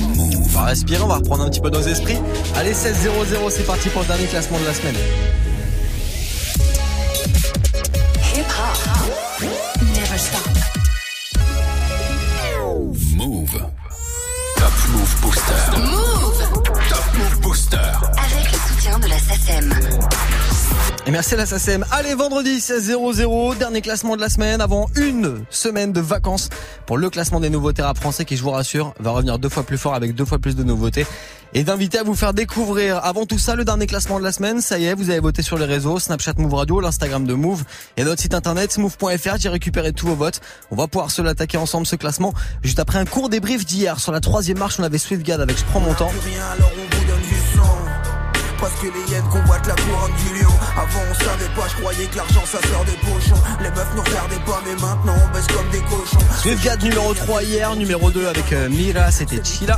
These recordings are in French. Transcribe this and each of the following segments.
On va respirer, on va reprendre un petit peu nos esprits. Allez, 16-0-0, c'est parti pour le dernier classement de la semaine. Mouv'. Top Mouv' Booster. Mouv'. Top Mouv' Booster. Avec le soutien de la SACM. Et merci à la SACM. Allez, vendredi 16-0-0, dernier classement de la semaine avant une semaine de vacances pour le classement des nouveautés rap français qui, je vous rassure, va revenir deux fois plus fort avec deux fois plus de nouveautés et d'inviter à vous faire découvrir. Avant tout ça, le dernier classement de la semaine, ça y est, vous avez voté sur les réseaux, Snapchat Mouv' Radio, l'Instagram de Mouv' et notre site internet mouv.fr, j'ai récupéré tous vos votes. On va pouvoir se l'attaquer ensemble, ce classement, juste après un court débrief d'hier. Sur la troisième marche, on avait Swift Guad avec Je prends mon temps. Parce que les hyènes convoitent la couronne du lion. Avant on savait pas, je croyais que l'argent ça sort des pochons. Les meufs nous regardaient pas, mais maintenant on baisse comme des cochons. Swift Guad numéro 3 hier, numéro 2 avec Mira, c'était Chilla.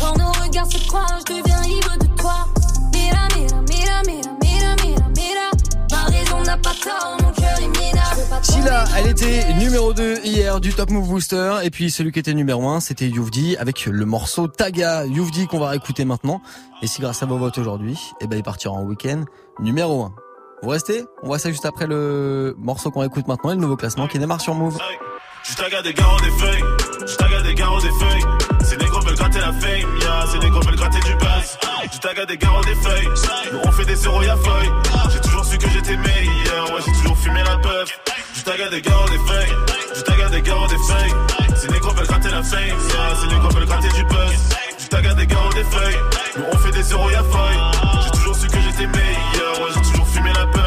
Quand nos regards se croisent, je deviens libre de toi. Mira, mira, mira, mira, mira, mira, mira. Ma raison n'a pas tort, mon cœur est minable. Chilla, elle était numéro 2 hier du Top Mouv' Booster. Et puis celui qui était numéro 1, c'était Yuvdi avec le morceau Taga. Yuvdi qu'on va réécouter maintenant. Et si grâce à vos votes aujourd'hui, eh ben, il partira en week-end numéro 1. Vous restez, on voit ça juste après le morceau qu'on écoute maintenant et le nouveau classement qui démarre sur Mouv'. Je taga des garros des feuilles, je taga des garros des feuilles. Ces négros veulent gratter la fame, yeah. Ces négros veulent gratter du buzz. Je taga des garros des feuilles, nous on fait des zéros y'a feuille. J'ai toujours su que j'étais meilleur, ouais j'ai toujours fumé la puff. Je taga des garros des feuilles, je taga des garros des feuilles. Ces négros veulent gratter la fame, yeah. Ces négros veulent gratter du buzz. Je taga des garros des feuilles, nous on fait des zéros y'a feuille. J'ai toujours su que j'étais meilleur, ouais j'ai toujours fumé la puff.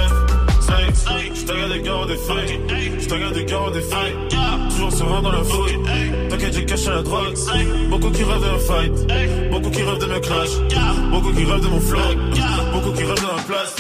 Je taga des garros des feuilles, je taga des garros des feuilles. Toujours serein dans la fouille, t'inquiète j'ai caché la drogue. Beaucoup qui rêvent d'un fight, beaucoup qui rêvent de mes crashs, beaucoup qui rêvent de mon flow, beaucoup qui rêvent de ma place.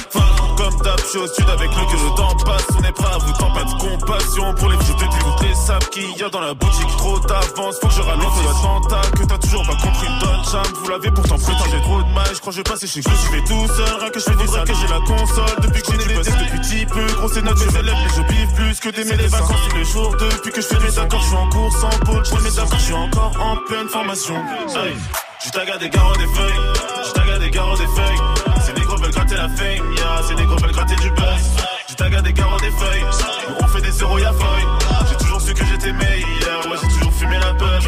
Comme d'hab, je suis au sud avec le que le temps passe. On est braves, le temps pas de compassion. Pour les foutus, t'écoutes les sables qu'il y a dans la boutique. Trop d'avance, faut que je ralentisse la tentale. Que t'as toujours pas compris, donne jam. Vous l'avez pourtant prétend, j'ai trop de mal. Je crois que je vais passer chez vous, je vais tout seul. Rien que je fais du sale, que j'ai la console. Depuis que j'ai des tests, depuis petit peu. Gros, c'est notre mes élèves, mais je biffe plus que des mêlées. Vacances, c'est le jour depuis que je fais mes accords. Je suis en course, en pôle, je mes accords. Je suis encore en pleine formation. Je taga des garros des feuilles, je taga des garros des feuilles. Ces négros veulent gratter la fame, yeah. Ces négros veulent gratter du buzz. Je taga des garros des feuilles, on fait des zéros y'a feuille. J'ai toujours su que j'étais meilleur, ouais j'ai toujours fumé la peur.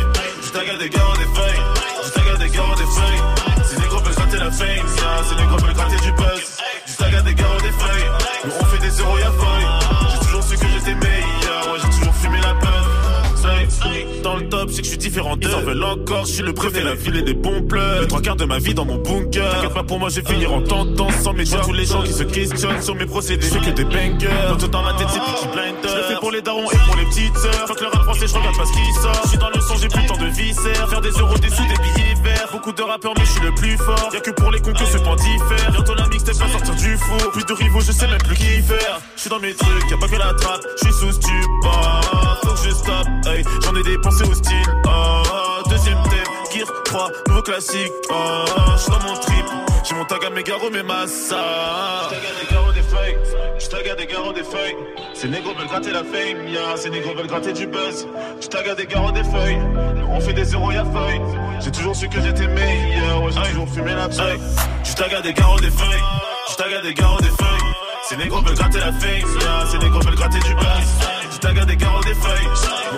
Je taga des garros des feuilles, je taga des garros des feuilles. Ces négros veulent gratter la fame, yeah. Ces négros veulent gratter du buzz. Je taga des garros des feuilles, on fait des zéros y'a feuille. J'ai toujours su que j'étais meilleur, ouais j'ai toujours fumé la peur. Dans le top, je sais que je suis différent d'eux. Ils en veulent encore, je suis le préfet, la ville et des bons pleurs. Les trois quarts de ma vie dans mon bunker. T'inquiète pas pour moi, je vais finir en tentant sans médias. Tous les gens qui se questionnent sur mes procédés, je fais que des bangers. Tout dans ma tête, c'est petit blinders. Je le fais pour les darons et pour les petites sœurs. Faut que le rap français, je regarde pas ce qui sort. Je suis dans le son, j'ai plus tant de viscères. Faire des euros, des sous, des billets verts. Beaucoup de rappeurs, mais je suis le plus fort. Y'a que pour les cons que ce point diffère. Bientôt la mixtape va sortir du four. Plus de rivaux, je sais même plus qui faire. Je suis dans mes trucs, y'a pas que la trappe. Je suis sous stupor, faut que je stoppe. Hey, j'en ai dépensé au style. Deuxième thème, Gear 3, nouveau classique. J'suis dans mon trip, j'ai mon tag à mes garros, mes masses. J'taga des garros des feuilles, j'taga des garros des feuilles. Ces négros veulent gratter la fame, yeah. Ces négros veulent gratter du buzz. J'taga des garros des feuilles, on fait des zéros y'a feuille. J'ai toujours su que j'étais meilleur, ouais, j'ai toujours fumé la feuille. J'taga des garros des feuilles, j'taga des garros des feuilles. Ces négros veulent gratter la fame, yeah. Ces négros veulent gratter du buzz. Je taga des garros des feuilles,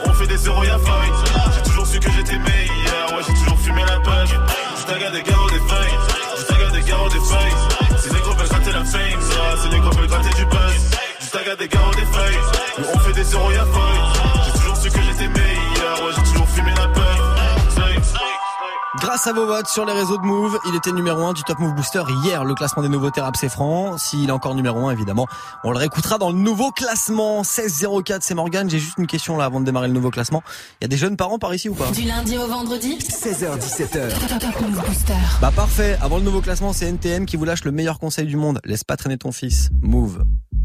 on fait des zéros y'a feuille. J'ai toujours su que j'étais meilleur, ouais j'ai toujours fumé la page. Je taga des garros des feuilles, je taga des garros des feuilles. Ces négros veulent gratter la fame, ces négros veulent gratter du buzz. Je taga des garros des feuilles, on fait des zéros y'a feuille. J'ai toujours su que j'étais meilleur, ouais j'ai toujours fumé la page. Grâce à vos votes sur les réseaux de Mouv', il était numéro 1 du Top Mouv' Booster hier, le classement des nouveautés rap c'est franc. S'il est encore numéro 1, évidemment, on le réécoutera dans le nouveau classement. 16-04, c'est Morgan. J'ai juste une question là avant de démarrer le nouveau classement. Il y a des jeunes parents par ici ou pas? Du lundi au vendredi, 16h-17h. Top Mouv' Booster. Bah parfait, avant le nouveau classement, c'est NTM qui vous lâche le meilleur conseil du monde. Laisse pas traîner ton fils, Mouv'.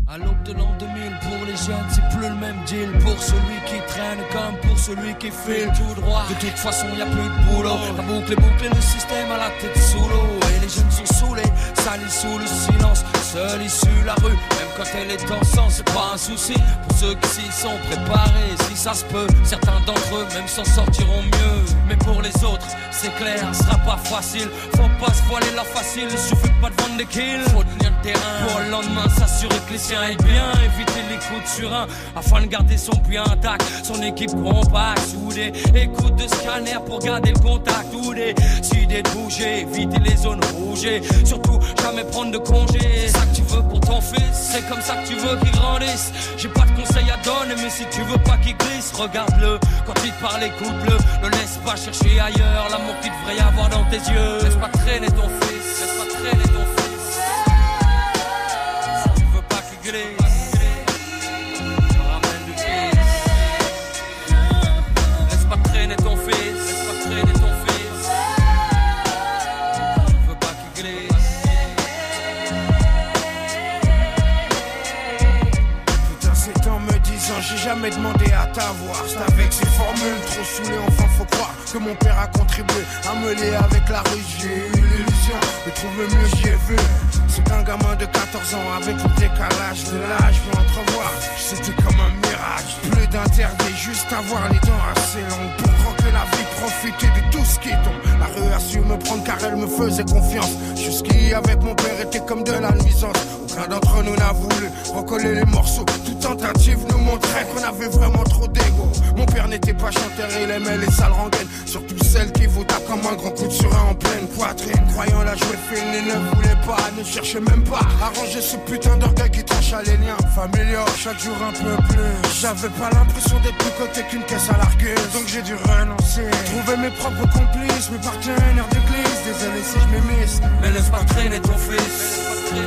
À l'aube de l'an 2000, pour les jeunes, c'est plus le même deal. Pour celui qui traîne comme pour celui qui file tout droit. De toute façon, y a plus de boulot. La boucle est bouclée, le système à la tête sous l'eau. Et les jeunes sont saoulés, salis sous le silence. seule issue la rue, même quand elle est en sang, c'est pas un souci. Pour ceux qui s'y sont préparés, si ça se peut, certains d'entre eux même s'en sortiront mieux. Mais pour les autres, c'est clair, ce sera pas facile. Faut pas se voiler la facile, il suffit pas de vendre des kills. Faut tenir le terrain pour le lendemain, s'assurer que les siens aillent bien. Éviter les coups de surin afin de garder son puits intact, son équipe compacte, soudée. Écoute de scanner pour garder le contact. Ou des idées de bouger, éviter les zones rouges. Surtout jamais prendre de congé. C'est ça que tu veux pour ton fils, c'est comme ça que tu veux qu'il grandisse. J'ai pas de conseils à donner, mais si tu veux pas qu'il glisse, regarde-le, quand il te parle écoute-le. Ne laisse pas chercher ailleurs l'amour qu'il devrait y avoir dans tes yeux. Laisse pas traîner ton fils, laisse pas traîner ton fils. Si tu veux pas qu'il glisse, jamais demandé à t'avoir. C'est avec ces formules trop saoulées, enfin faut croire que mon père a contribué à me lier avec la rue. J'ai eu l'illusion de trouver mieux, j'ai vu. C'est qu'un gamin de 14 ans avec le décalage de l'âge pour entrevoir. C'était comme un miracle. Plus d'interdit, juste avoir les dents assez longues pour croquer la vie, profiter de tout ce qui tombe. La rue a su me prendre car elle me faisait confiance. Jusqu'ici avec mon père était comme de la nuisance. Aucun d'entre nous n'a voulu recoller les morceaux. Toute tentative nous montrait qu'on avait vraiment trop d'ego. Mon père n'était pas chanteur, il aimait les sales rengaines, surtout celles qui vous tapent comme un grand coup de surin en pleine poitrine. Croyant la jouer fine, il ne voulait pas, ne cherchait même pas à ranger ce putain d'orgueil qui tranche à les liens familiaux. Chaque jour un peu plus, j'avais pas l'impression d'être plus coté qu'une caisse à largueuse. Donc j'ai dû renoncer, trouver mes propres complices, mes partenaires d'église. Désolé si je m'émisse, mais laisse pas traîner ton fils. Si tu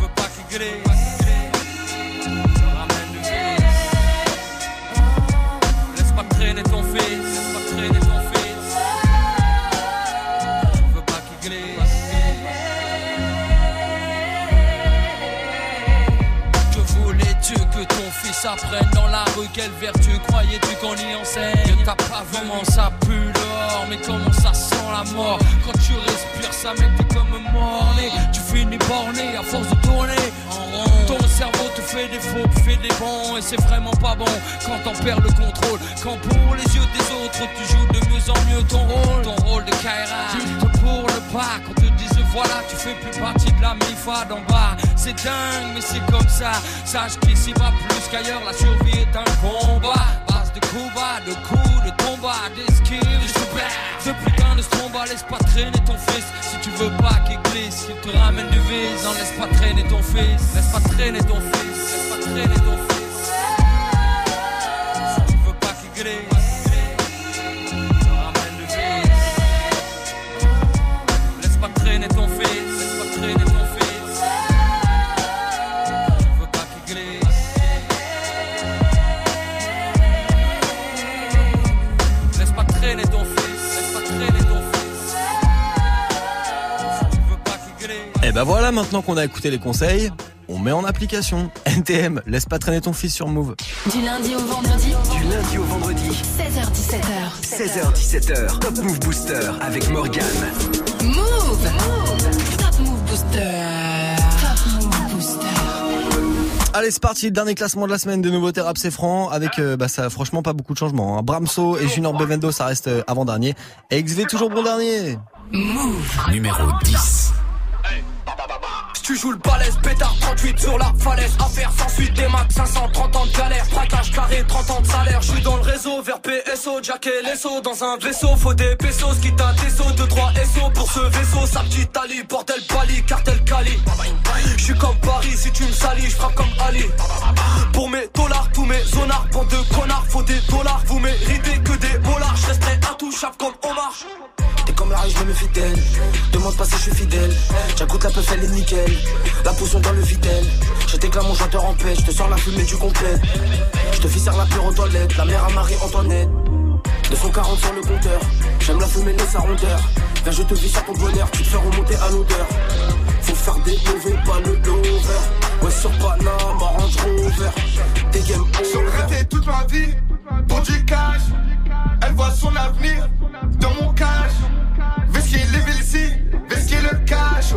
veux pas qu'il glisse, laisse pas traîner ton fils. Laisse pas traîner ton fils. Si tu veux pas qu'il glisse. Que voulais-tu que ton fils apprenne dans la rue? Quelle vertu croyais-tu qu'on y enseigne? T'as pas vraiment ça pue dehors, mais comment ça sent la mort? Quand tu respires ça mec, t'es comme morné. Tu finis borné à force de tourner en rond. Ton cerveau te fait des faux, te fait des bons. Et c'est vraiment pas bon quand t'en perds le contrôle. Quand pour les yeux des autres tu joues de mieux en mieux ton rôle de Kaira. Juste pour le pas, qu'on te dise voilà tu fais plus partie de la mi-fa d'en bas. C'est dingue mais c'est comme ça. Sache qu'ici va plus qu'ailleurs, la survie est un combat. Base de combat, de coups, de combat, d'esquive, de super. Ce putain de stromba, laisse pas traîner ton fils. Si tu veux pas qu'il glisse, qu'il te ramène du vice. Non, laisse pas traîner ton fils, laisse pas traîner ton fils, laisse pas traîner ton fils. Si tu veux pas qu'il glisse. Et ben voilà, maintenant qu'on a écouté les conseils, on met en application. NTM, laisse pas traîner ton fils sur Mouv'. Du lundi au vendredi. Du lundi au vendredi. 16h17h. 16h17h. Top Mouv' Booster avec Morgan. Mouv'. Top Mouv' Booster. Top Mouv' Booster. Allez, c'est parti. Dernier classement de la semaine de nouveautés rap, c'est franc. Avec, ça, franchement, pas beaucoup de changements. Hein. Bramso et Junior Bevendo, ça reste avant-dernier. Et XV, toujours bon dernier. Mouv'. Numéro 10. Tu joues le balèze, pétard 38 sur la falaise. Affaire sans suite, des max 530 ans de galère. Braquage carré, 30 ans de salaire. J'suis dans le réseau, vers PSO, Jack et Lesso. Dans un vaisseau, faut des pesos, quitte à des sauts. 2-3 SO pour ce vaisseau, sa petite Ali. Bordel Bali, cartel Cali. J'suis comme Paris, si tu me salis, j'frappe comme Ali. Pour mes dollars, tous mes zonards, bande de connards. Faut des dollars, vous méritez que des bollards. J'resterai intouchable comme Omar. T'es comme la rue, je me méfie d'elle. Demande pas si je suis fidèle. J'écoute la peuf, elle est nickel. La potion dans le vitel. Je t'éclate mon chanteur en paix. Je te sors la fumée du complet. Je te fissère la pure aux toilettes. La mère à Marie-Antoinette. 240 sur le compteur. J'aime la fumée et sa rondeur. Viens, je te vis sur ton bonheur. Tu te fais remonter à l'odeur. Faut faire des mauvais, pas le lover. Ouais, sur Panama, Range Rover. T'es game over. J'ai regretté toute ma vie. Pour du cash. Elle voit son avenir dans mon cash. Vesquille les villes ici, vesquille le cash.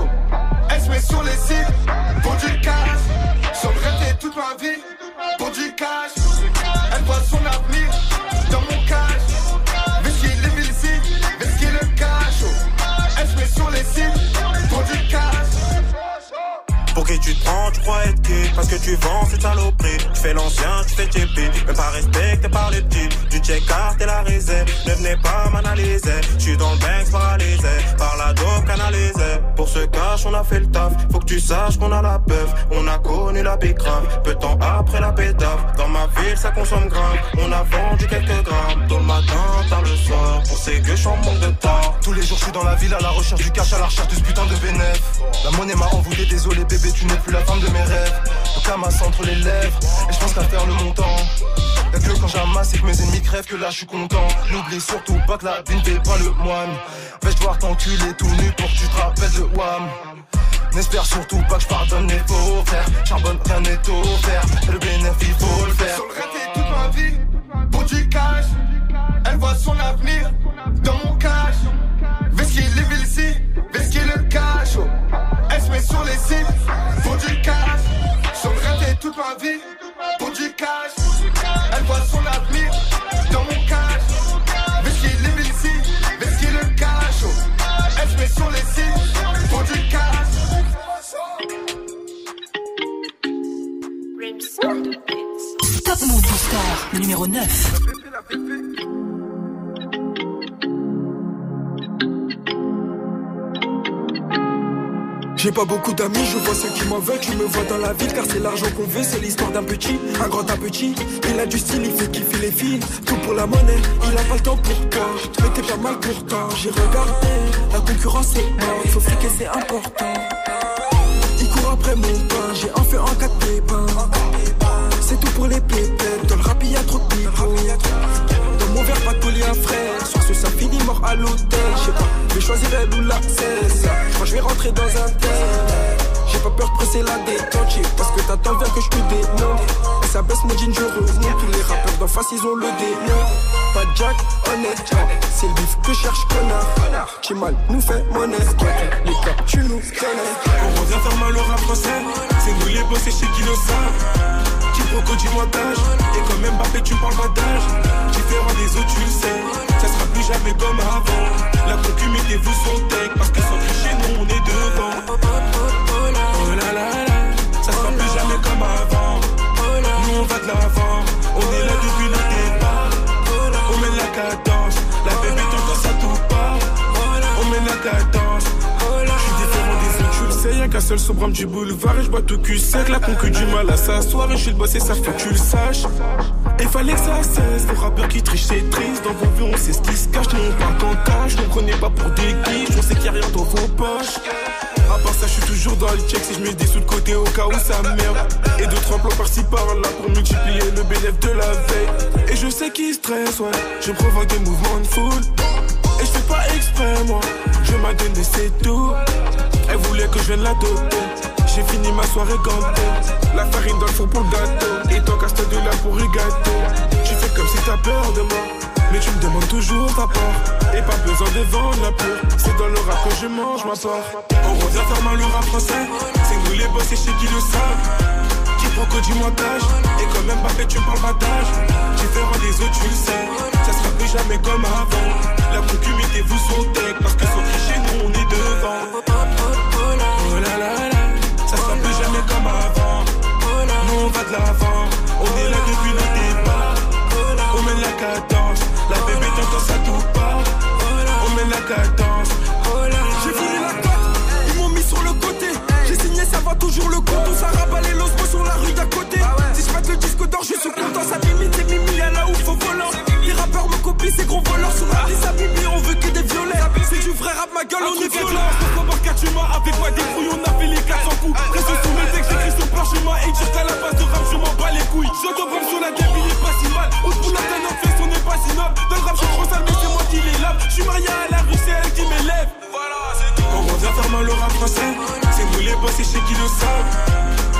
prends, tu crois être qui? Parce que tu vends, c'est saloperie. Tu fais l'ancien, tu fais tchépi. Même pas respecté par les petits. Du check-out et la réserve. Ne venez pas m'analyser. Je suis dans le bank paralysé. Par la dope canalisée. Pour ce cash, on a fait le taf. Faut que tu saches qu'on a la peuf. On a connu la pécrave. Peu de temps après la pétave. Dans ma ville, ça consomme grave. On a vendu quelques grammes. Dans le matin, tard le soir. On sait que je suis en manque de temps. Tous les jours, je suis dans la ville à la recherche du cash, à la recherche de ce putain de bénéf. La monnaie m'a envoûté, désolé bébé, tu n'es plus la femme de mes rêves. Le camas entre les lèvres, et je pense qu'à faire le montant. Y'a que quand j'amasse et que mes ennemis crèvent que là je suis content. N'oublie surtout pas que la vie ne fait pas le moine. Vais-je devoir t'enculer tout nu pour que tu te rappelles de WAM. N'espère surtout pas que je pardonne les faux frères. Charbonne, rien n'est offert, et le bénéf il faut le faire. Sur le raté toute ma vie, pour du cash. Elle voit son avenir dans mon cash. Vest qu'il est ville ici, vest qu'il le cash. Elle se met sur les sites, pour du cash. J'en rêvais toute ma vie, pour du cash. Elle voit son avenir dans mon cash. Vest qu'il est ville ici, vest qu'il le cash. Elle se met sur les sites, pour du cash. Top Mouv' Booster, le numéro 9. J'ai pas beaucoup d'amis, je vois ceux qui m'en veulent, tu me vois dans la ville car c'est l'argent qu'on veut, c'est l'histoire d'un petit, un grand un petit. Il a du style, il fait kiffer les filles, tout pour la monnaie, il a pas le temps pour toi, mais t'es pas mal pourtant. J'ai regardé, la concurrence est morte, faut friquer c'est important. Il court après mon pain, j'ai un feu en cas de pépin. C'est tout pour les pépettes, dans le rap y'a trop de pipo. Dans mon verre pas de coller un frère, sur ce ça finit mort à l'hôtel. J'sais pas, je vais choisir elle ou la cesse, moi je vais rentrer dans un tel. J'ai pas peur de presser la détente, j'ai parce que t'attends bien que je te dénonce. Et ça baisse mon jean, je remonte. Tous les rappeurs d'en face ils ont le démon. Pas de jack, honnête, c'est le bif que cherche connard. Chimal nous fait monnaie, les gars tu nous connais. On revient faire mal au rap français, c'est nous les boss et chez qui le savent. Quiproquo du montage, et quand même Mbappé tu parles pas d'âge. Différent des autres tu le sais, ça sera plus jamais comme avant. La concu mettez-vous son tech, parce que sans tricher nous on est devant. Oh la la la, ça sera plus jamais comme avant. Nous on va de l'avant, on est là depuis le départ. On mène la cadence, la bébé tendance à tout part. On mène la cadence, je suis différent des autres, tu le sais. Y'a qu'un seul sobrame du boulevard et je bois tout cul sec. La conque du mal à s'asseoir et je suis le boss et ça fait que tu le saches. Et fallait que ça cesse, vos rappeurs qui trichent c'est triste. Dans vos vies on sait ce qui se cache, nous on parle qu'en tâche. Nous prenez pas pour des guiches, on sait qu'il y a rien dans vos poches. À part ça, je suis toujours dans le check. Si je mets des sous de côté au cas où ça merde. Et d'autres emplois par-ci par-là pour multiplier le bénéfice de la veille. Et je sais qu'ils stressent, ouais. Je provoque des mouvements de foule. Et je fais pas exprès, moi. Je m'adonne et c'est tout. Elle voulait que je vienne l'adopter. J'ai fini ma soirée gantée. La farine dans le four pour le gâteau. Et ton casse-toi de la pourri gâteau. Tu fais comme si t'as peur de moi. Mais tu me demandes toujours ta part. Et pas besoin de vendre la peau. C'est dans le rap que je mange ma soeur. On revient faire mal au rap français. C'est nous les boss et chez qui le savent. Quiproquo du montage. Et quand même Mbappé tu parles bataille. Différent des autres tu le sais, ça sera plus jamais comme avant. La concu mettez-vous son tech, parce que sans tricher nous on est devant. Oh la la la, ça sera plus jamais comme avant. Nous on va de l'avant, on est là depuis le départ. On mène la cadence, la bébé t'entend ça tout part. On mène la cadence. J'ai voulu la patte, ils m'ont mis sur le côté. J'ai signé, ça va toujours le compte. On s'en rabalé l'osmo sur la rue d'à côté. Si je mette le disque d'or, je suis content. Ça limite, c'est mimi, y'a là où faut volant. Les rappeurs me copient, c'est gros voleurs. Sur la liste à bibi, on veut que des violets. C'est du vrai rap, ma gueule, on est violent. Pourquoi par 4 humains, avec quoi des couilles, on a fait les 400 coups. Reste sous mes textes, j'écris sur plan chemin. Et juste à la base de rap, je m'en bats les couilles. Je te bombe sur la débile, il est pas si mal. Où pour la peine en fait, on n'est pas si noble. Dans le rap, je prends ça, mais c'est moi qui les lave. Je suis marié à la rue, c'est elle qui m'élève. On revient faire mal au rap français. C'est nous les boss et chez qui le savent.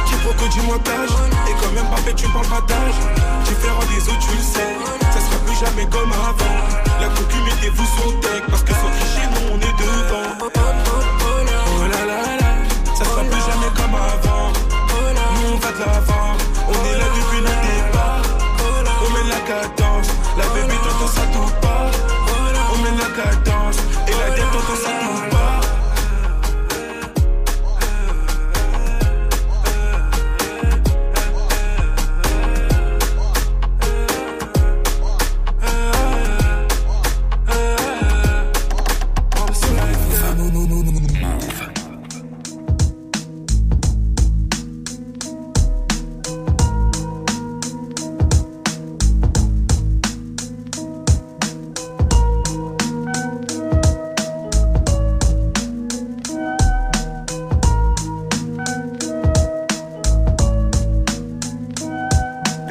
Quiproquo du montage. Et quand même Mbappé tu parles pas d'âge. Différent des autres tu le sais, ça sera plus jamais comme avant. La concu mettez-vous son tech, parce que sans tricher nous on est devant. Oh la la la, ça sera plus jamais comme avant. Nous on va de l'avant, on est là depuis le départ. On mène la cadence, la bébé t'entend ça tout part. On mène la cadence, et la tête t'entend ça tout part.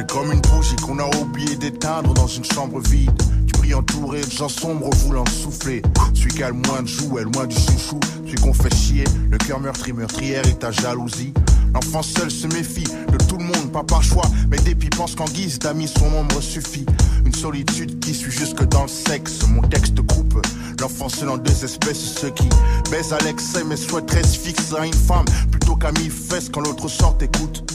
comme une bougie qu'on a oublié d'éteindre dans une chambre vide. Tu pries entouré de gens sombres voulant souffler. Celui qui a le moins de jouets, le moins du chouchou. Celui qu'on fait chier, le cœur meurtri, meurtrière et ta jalousie. L'enfant seul se méfie de tout le monde, pas par choix, mais dépit pense qu'en guise d'amis son nombre suffit. Une solitude qui suit jusque dans le sexe, mon texte coupe l'enfant seul en deux espèces. Ceux qui baisent à l'excès mais souhaiteraient se fixer à une femme plutôt qu'à mille fesses quand l'autre sort écoute.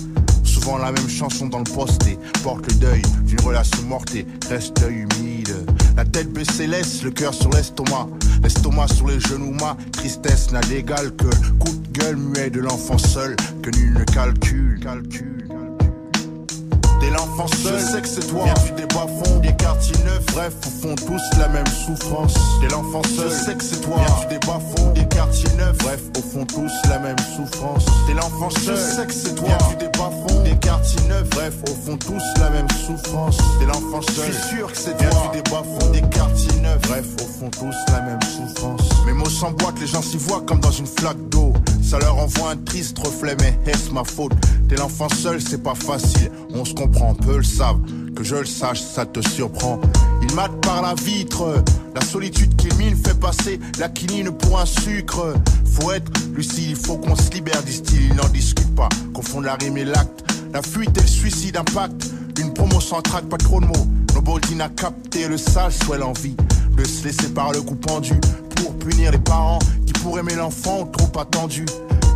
Souvent la même chanson dans le poste et porte le deuil d'une relation morte et reste humide. La tête baissée laisse le cœur sur l'estomac, l'estomac sur les genoux, ma tristesse n'a d'égal que le coup de gueule muet de l'enfant seul que nul ne calcule. Dès l'enfant seul, je sais que c'est toi, viens-tu des bas-fonds, des quartiers neufs, bref, au fond tous la même souffrance. Dès l'enfant seul, je sais que c'est toi, viens-tu des bas-fonds, des quartiers neufs, bref, au fond tous la même souffrance. Dès l'enfant seul, je sais que c'est toi, viens-tu des bas-fonds, des quartiers neufs, bref, au fond tous la même souffrance. Dès l'enfant seul, je suis sûr que c'est toi, viens-tu des bas-fonds, des quartiers neufs, bref, au fond tous la même souffrance. Mes mots s'emboîtent, les gens s'y voient comme dans une flaque d'eau. Ça leur envoie un triste reflet, mais est-ce ma faute? T'es l'enfant seul, c'est pas facile, on se comprend, peu le savent, que je le sache, ça te surprend. Il mate par la vitre, la solitude qui mine fait passer la quinine pour un sucre. Faut être lucide, il faut qu'on se libère, disent-ils, ils n'en discutent pas, confondent la rime et l'acte. La fuite et le suicide impactent, une promo sans trac, pas trop de mots. Nobody n'a capté le sale, soit l'envie de se laisser par le coup pendu pour punir les parents qui pour aimer l'enfant trop attendu.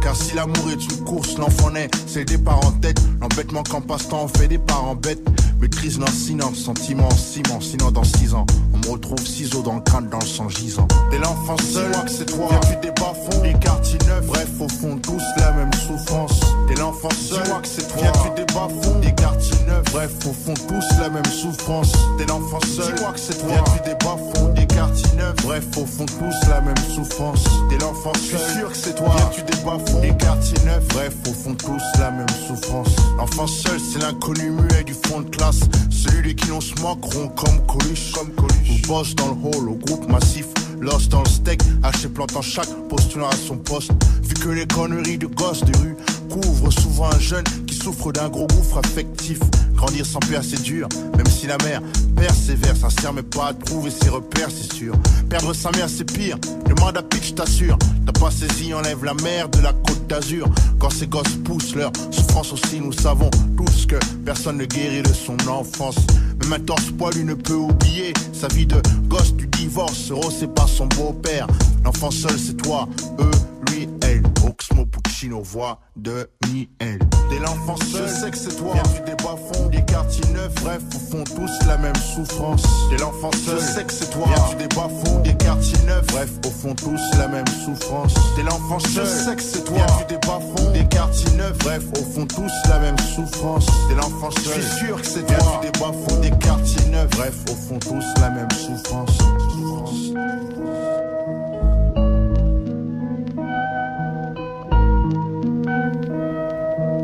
Car si l'amour est une course, l'enfant naît, c'est le départ en tête. L'embêtement qu'en passe-temps on fait des parents bêtes. Maîtrise l'ensinant, sentiment en ciment, sinon dans 6 ans on me retrouve ciseaux dans le crâne, dans le sang gisant. Dès l'enfant seul, dis-moi que c'est toi, viens-tu des bas-fonds, des quartiers neufs, bref au fond tous la même souffrance. Dès l'enfant seul, dis-moi que c'est toi, viens-tu des bas-fonds, des quartiers neufs, bref au fond tous la même souffrance. Dès l'enfant seul, dis-moi que c'est toi, viens-tu des bas-fonds, des quartiers neufs, bref au fond tous la même souffrance. Dès l'enfant seul, je suis sûr que c'est toi, viens-tu des bas-fonds, des quartiers neufs, bref au fond tous la même souffrance. L'enfant seul, c'est l'inconnu muet du fond de classe. Celui qui l'on se moqueront comme Coluche. On bosse dans le hall, au groupe massif, l'os dans le steak, haché plantant chaque postulant à son poste. Vu que les conneries de gosses de rue couvrent souvent un jeune qui souffre d'un gros gouffre affectif. Grandir sans père c'est dur, même si la mère persévère, sincère mais pas à trouver ses repères c'est sûr. Perdre sa mère c'est pire, demande à Pitch t'assure. T'as pas saisi, enlève la mère de la Côte d'Azur. Quand ces gosses poussent leur souffrance aussi, nous savons tous que personne ne guérit de son enfance. Même un torse-poilu ne peut oublier sa vie de gosse du divorce, rossé par son beau-père. L'enfant seul c'est toi, eux, lui, elle. Oxmo Puccino, voix de Miel. Dès l'enfant seul, je sais que c'est toi, viens-tu des bas-fonds, des quartiers neufs, bref, au fond tous la même souffrance. Dès l'enfant seul, je sais que c'est toi, viens-tu des bas-fonds, des quartiers neufs, bref, au fond tous la même souffrance. Dès l'enfant seul, je sais que c'est toi, viens-tu des bas-fonds, des quartiers neufs, bref, au fond tous la même souffrance. Dès l'enfant seul, je suis sûr que c'est toi, viens-tu des bas-fonds, des quartiers neufs, bref, au fond tous la même souffrance.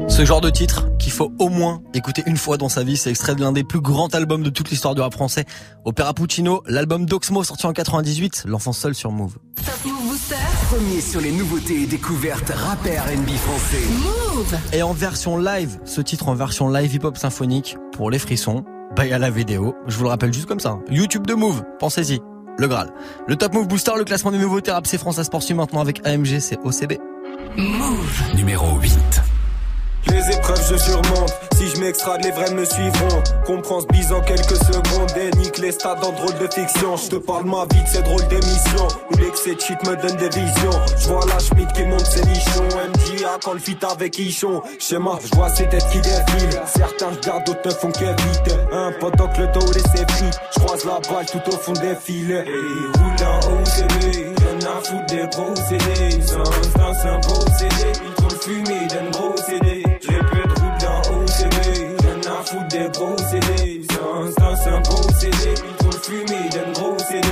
Ce genre de titre qu'il faut au moins écouter une fois dans sa vie, c'est extrait de l'un des plus grands albums de toute l'histoire du rap français, Opéra Puccino, l'album d'Oxmo sorti en 98, l'enfant seul sur Mouv'. Top Mouv' Booster, premier sur les nouveautés et découvertes rap et R&B français. Mouv'. Et en version live, ce titre en version live hip-hop symphonique pour les frissons, bail à la vidéo, je vous le rappelle juste comme ça, YouTube de Mouv', pensez-y, le Graal. Le Top Mouv' Booster, le classement des nouveautés rap, c'est France, ça se poursuit maintenant avec AMG, c'est OCB. Mouv'. Numéro 8. Les épreuves je surmonte, si je m'extrade les vrais me suivront. Comprends ce bise en quelques secondes et nique les stades en drôle de fiction. Je te parle ma vie de ces drôles d'émissions où l'excès de shit me donne des visions. Je vois la Schmidt qui monte ses nichons, MJA quand le fit avec Ichon. Schéma, je vois ces têtes qui défilent, certains regardent, d'autres ne font qu'éviter. Pendant que le dos laisse ses frites, je croise la balle tout au fond des filets. Et roule en haut c'est lui, y'en a foutre des gros CD. Sans un gros CD, ils font le fumier d'un gros CD. J'ai peu de route dans OCB, j'en a foutre des gros CD. C'est un gros CD, il faut le fumer d'un gros CD.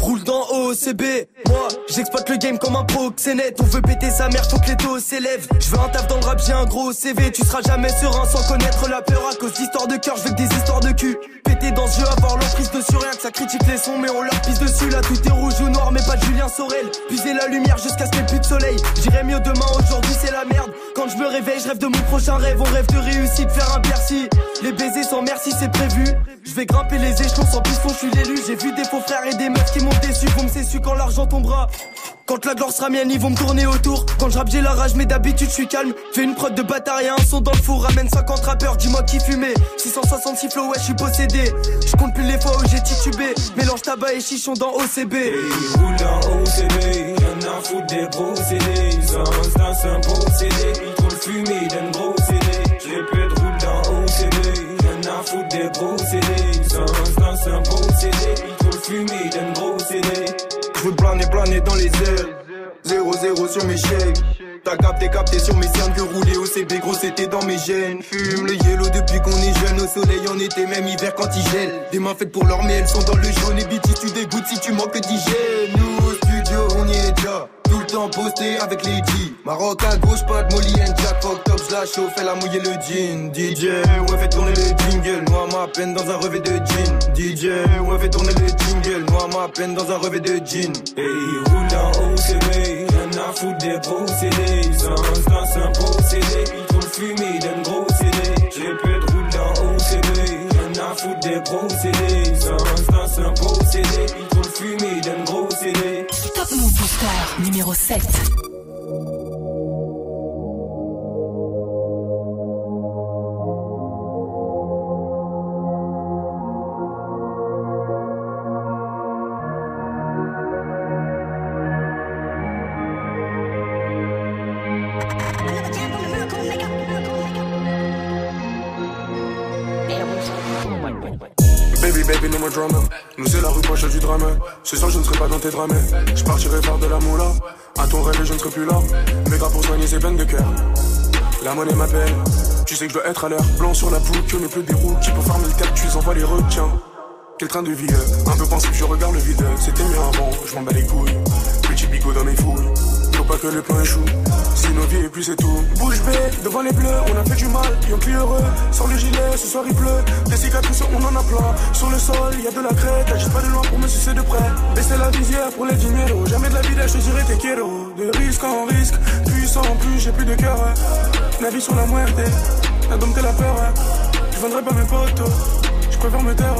Roule dans OCB, moi j'exploite le game comme un pro, c'est net. On veut péter sa mère, faut que les taux s'élèvent. Je veux un taf dans le rap, j'ai un gros CV. Tu seras jamais serein sans connaître la peur. À cause d'histoires de cœur, je veux que des histoires de cul. Péter dans ce jeu, avoir l'emprise dessus, rien que ça critique les sons, mais on leur pisse dessus. Là tout est rouge ou noir, mais pas de Julien Sorel. Puiser la lumière jusqu'à ce qu'il n'y ait plus de soleil. J'irai mieux demain, aujourd'hui c'est la merde. Quand je me réveille, je rêve de mon prochain rêve. On rêve de réussite, faire un Bercy. Les baisers sans merci c'est prévu. Je vais grimper les échelons sans bouffon, je suis l'élu. J'ai vu des faux frères et des meufs qui m'ont déçu. Vont me sécu quand l'argent tombera. Quand la gloire sera mienne, ils vont me tourner autour. Quand je rappe, j'ai la rage, mais d'habitude, je suis calme. Fais une prod de bâtard, y'a un son dans le four. Ramène 50 rappeurs, dis-moi qui fumait. 666 flow, ouais, je suis possédé. Je compte plus les fois où j'ai titubé. Mélange tabac et chichon dans OCB. Hey, ils roulent en OCB. Y'en a un foutre des gros CD. Ils ont un instinct procédé. Ils trouvent le fumé, ils donnent gros CD. Je répète, roule en OCB. Y'en a un foutre des gros CD. Ils ont un instinct procédé. Ils trouvent le fumé, ils donnent gros CD. Je veux planer dans les airs. 0-0 sur mes chèques. T'as capté sur mes cernes. Que rouler au CB gros c'était dans mes gènes. Fume le yellow depuis qu'on est jeune. Au soleil en été même hiver quand il gèle. Des mains faites pour l'or mais elles sont dans le jaune. Et biti tu dégoûtes si tu manques d'hygiène. Nous au studio on y est déjà. Tout le temps posté avec les G. Maroc à gauche pas de Molly and Jack. Fuck top je la chauffe elle a mouillé le jean. DJ ouais fait tourner le jingle. Noie ma peine dans un revêt de jean. DJ ouais fait tourner le jingle. Noie ma peine dans un revêt de jean. Et il roule en OCB. Y'en a un foutre des procédés. Ils ont un instinct procédé. Ils trouvent le fumé d'un gros CD. Je répète roule en OCB. Y'en a un foutre des procédés. Ils ont un instinct procédé. Ils trouvent le fumé d'un gros CD. Top Mouv' Booster numéro 7. Baby, no more drama. Nous c'est la rue proche du drame. Ce soir je ne serai pas dans tes drames. Je partirai faire de la moula. À ton réveil je ne serai plus là. Mais grave pour soigner ces peines de cœur. La monnaie m'appelle. Tu sais que je dois être à l'heure. Blanc sur la boucle, on n'est plus des rookies. Pour farmer le cactus, envoie les requins. Quel train de vie. Un peu pensif, je regarde le vide. C'était mieux avant, je m'en bats les couilles. Petit bigot dans mes fouilles. Faut pas que le plan échoue. Si nos vies et plus c'est tout. Bouche bée, devant les bleus, on a fait du mal, y'en plus heureux. Sans le gilet, ce soir il pleut. Des cicatrices, on en a plein. Sur le sol, y'a de la crête. Agisse pas de loin pour me sucer de près. Baissez la visière pour les dineros. Jamais de la vie là, je choisirai tes kéros. De risque en risque, puissant en plus, j'ai plus de cœur. La vie sur la muerte, la dompter la peur. Je vendrai pas mes potos, je préfère me taire.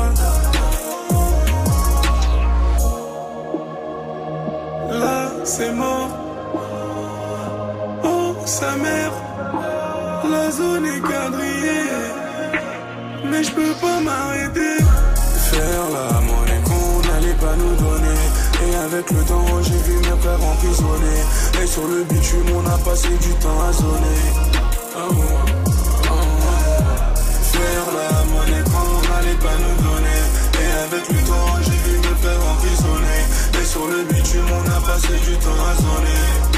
Là, c'est mort. Sa mère, la zone est quadrillée, mais je peux pas m'arrêter. Faire la monnaie qu'on n'allait pas nous donner. Et avec le temps j'ai vu mes frères emprisonnés. Et sur le bitume on a passé du temps à zoner. Faire la monnaie qu'on n'allait pas nous donner. Et avec le temps j'ai vu mes frères emprisonnés. Et sur le bitume on a passé du temps à zoner.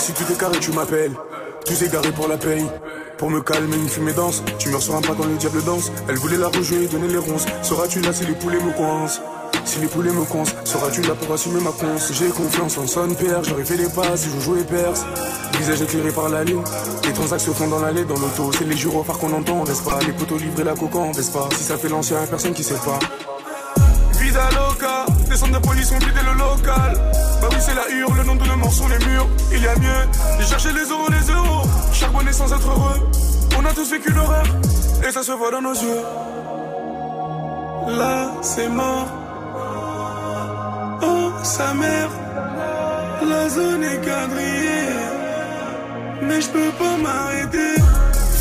Si tout est carré, tu m'appelles. Tous égarés pour la paye. Pour me calmer, une fumée danse. Tu meurs sur un pas quand le diable danse. Elle voulait la rejouer et donner les ronces. Seras-tu là si les poulets me coincent? Si les poulets me coincent, seras-tu là pour assumer ma conce? J'ai confiance en son père, j'aurais fait les passes si je jouais perse. Visage éclairé par la lune, les transactions font dans l'allée, dans l'auto. C'est les gyrophares qu'on entend, on reste pas. Les poteaux livrés, la coca, on baisse pas. Si ça fait l'ancien, personne qui sait pas. Vida loca, les centres de police ont vidé le local. Bah oui, c'est la hurle, le nom de nos morts sur les murs. Il y a mieux, j'ai cherché les euros. Charbonner sans être heureux. On a tous vécu l'horreur, et ça se voit dans nos yeux. Là, c'est mort. Oh, sa mère. La zone est quadrillée, mais je peux pas m'arrêter.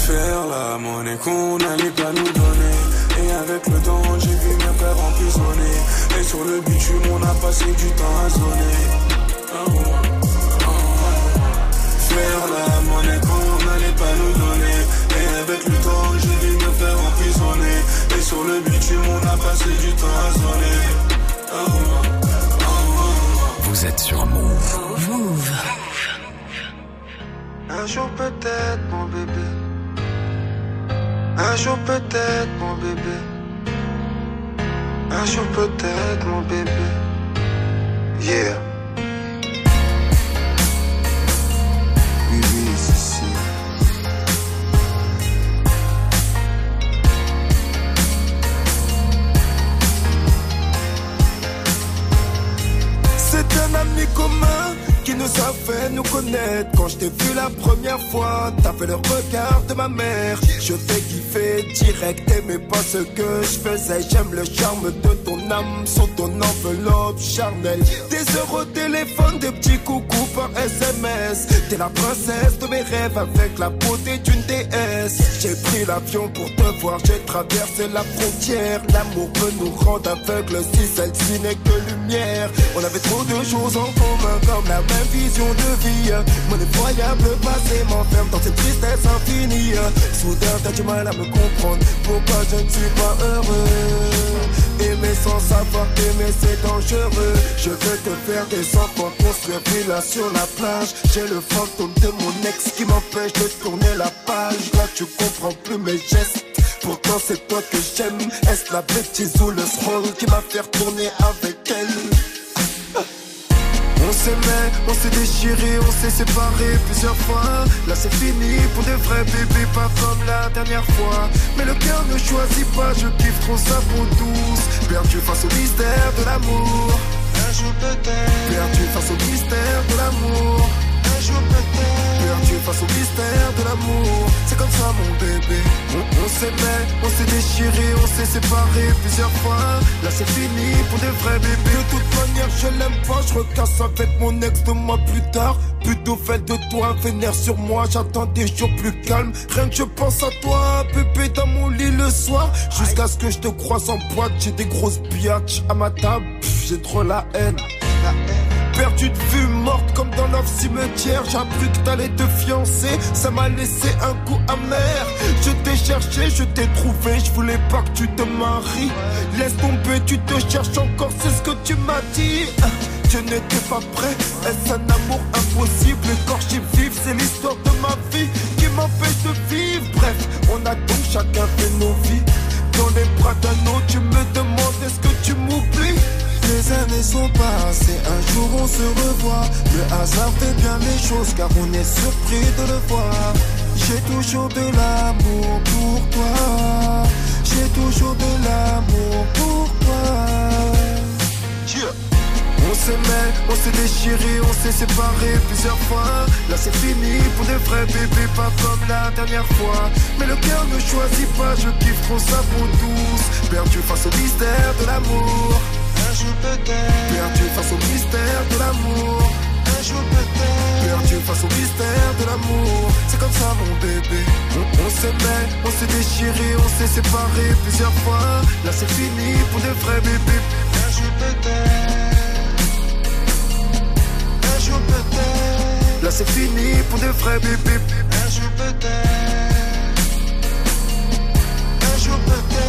Faire la monnaie qu'on n'allait pas nous donner. Et avec le temps, j'ai vu mes frères emprisonnés. Et sur le bitume, on a passé du temps à zoner. Faire la monnaie qu'on n'allait pas nous donner. Et avec le temps, j'ai vu mes frères emprisonnés. Et sur le bitume, on a passé du temps à zoner. Vous êtes sur Mouv'. Mouv'. Un jour peut-être, mon bébé. Un jour peut-être mon bébé. Un jour peut-être mon bébé. Yeah. Oui, oui, c'est ici. C'était un ami commun qui nous a fait devait nous connaître. Quand je t'ai vu la première fois, t'avais le regard de ma mère. Je t'ai kiffé direct, t'aimais pas ce que je faisais. J'aime le charme de ton âme, sur ton enveloppe charnelle. Des euros téléphone, des petits coucous par SMS. T'es la princesse de mes rêves avec la beauté d'une déesse. J'ai pris l'avion pour te voir, j'ai traversé la frontière. L'amour peut nous rendre aveugles si celle-ci n'est que lumière. On avait trop de choses en commun, comme la même vision de vie. Mon effroyable passé m'enferme dans cette tristesse infinie. Soudain t'as du mal à me comprendre, pourquoi je ne suis pas heureux. Aimer sans savoir t'aimer c'est dangereux. Je veux te faire des enfants, construire villa sur la plage. J'ai le fantôme de mon ex qui m'empêche de tourner la page. Là tu comprends plus mes gestes, pourtant c'est toi que j'aime. Est-ce la bêtise ou le scroll qui m'a fait tourner avec elle? On s'aimait, on s'est déchiré, on s'est séparé plusieurs fois. Là c'est fini pour de vrais bébés, pas comme la dernière fois. Mais le cœur ne choisit pas, je kiffe trop ça pour tous. Perdu face au mystère de l'amour, un jour peut-être. Perdu face au mystère de l'amour, un jour peut-être. Perdu face au mystère de l'amour, c'est comme ça mon bébé. On s'aimait, on s'est déchiré, on s'est séparé plusieurs fois. Là c'est fini pour de vrais bébés. De toute manière je l'aime pas, je recasse avec mon ex 2 mois plus tard. Plus de nouvelles de toi, vénère sur moi, j'attends des jours plus calmes. Rien que je pense à toi, bébé dans mon lit le soir. Jusqu'à ce que je te croise en boîte, j'ai des grosses biatches à ma table. Pff, j'ai trop la haine. La haine. Perdue de vue, morte comme dans leur cimetière. J'ai appris que t'allais te fiancer, ça m'a laissé un goût amer. Je t'ai cherché, je t'ai trouvé, je voulais pas que tu te maries. Laisse tomber, tu te cherches encore, c'est ce que tu m'as dit. Je n'étais pas prêt, est-ce un amour impossible? Écorché vif, c'est l'histoire de ma vie qui m'empêche de vivre. Bref, on a donc chacun fait nos vies. Dans les bras d'un autre, tu me demandes est-ce que tu m'oublies? Les années sont passées, un jour on se revoit. Le hasard fait bien les choses car on est surpris de le voir. J'ai toujours de l'amour pour toi. J'ai toujours de l'amour pour toi. Yeah. On s'aimait, on s'est déchiré, on s'est séparé plusieurs fois. Là c'est fini pour de vrais bébés, pas comme la dernière fois. Mais le cœur ne choisit pas, je kiffe trop ça pour tous. Perdu face au mystère de l'amour. Un jour peut-être. Perdu face au mystère de l'amour. Un jour peut-être. Perdu face au mystère de l'amour, c'est comme ça mon bébé. On s'aimait, on s'est déchiré, on s'est séparé plusieurs fois. Là c'est fini pour de vrais bébés. Un jour peut-être. Un jour peut-être. Là c'est fini pour de vrais bébés. Un jour peut-être. Un jour peut-être.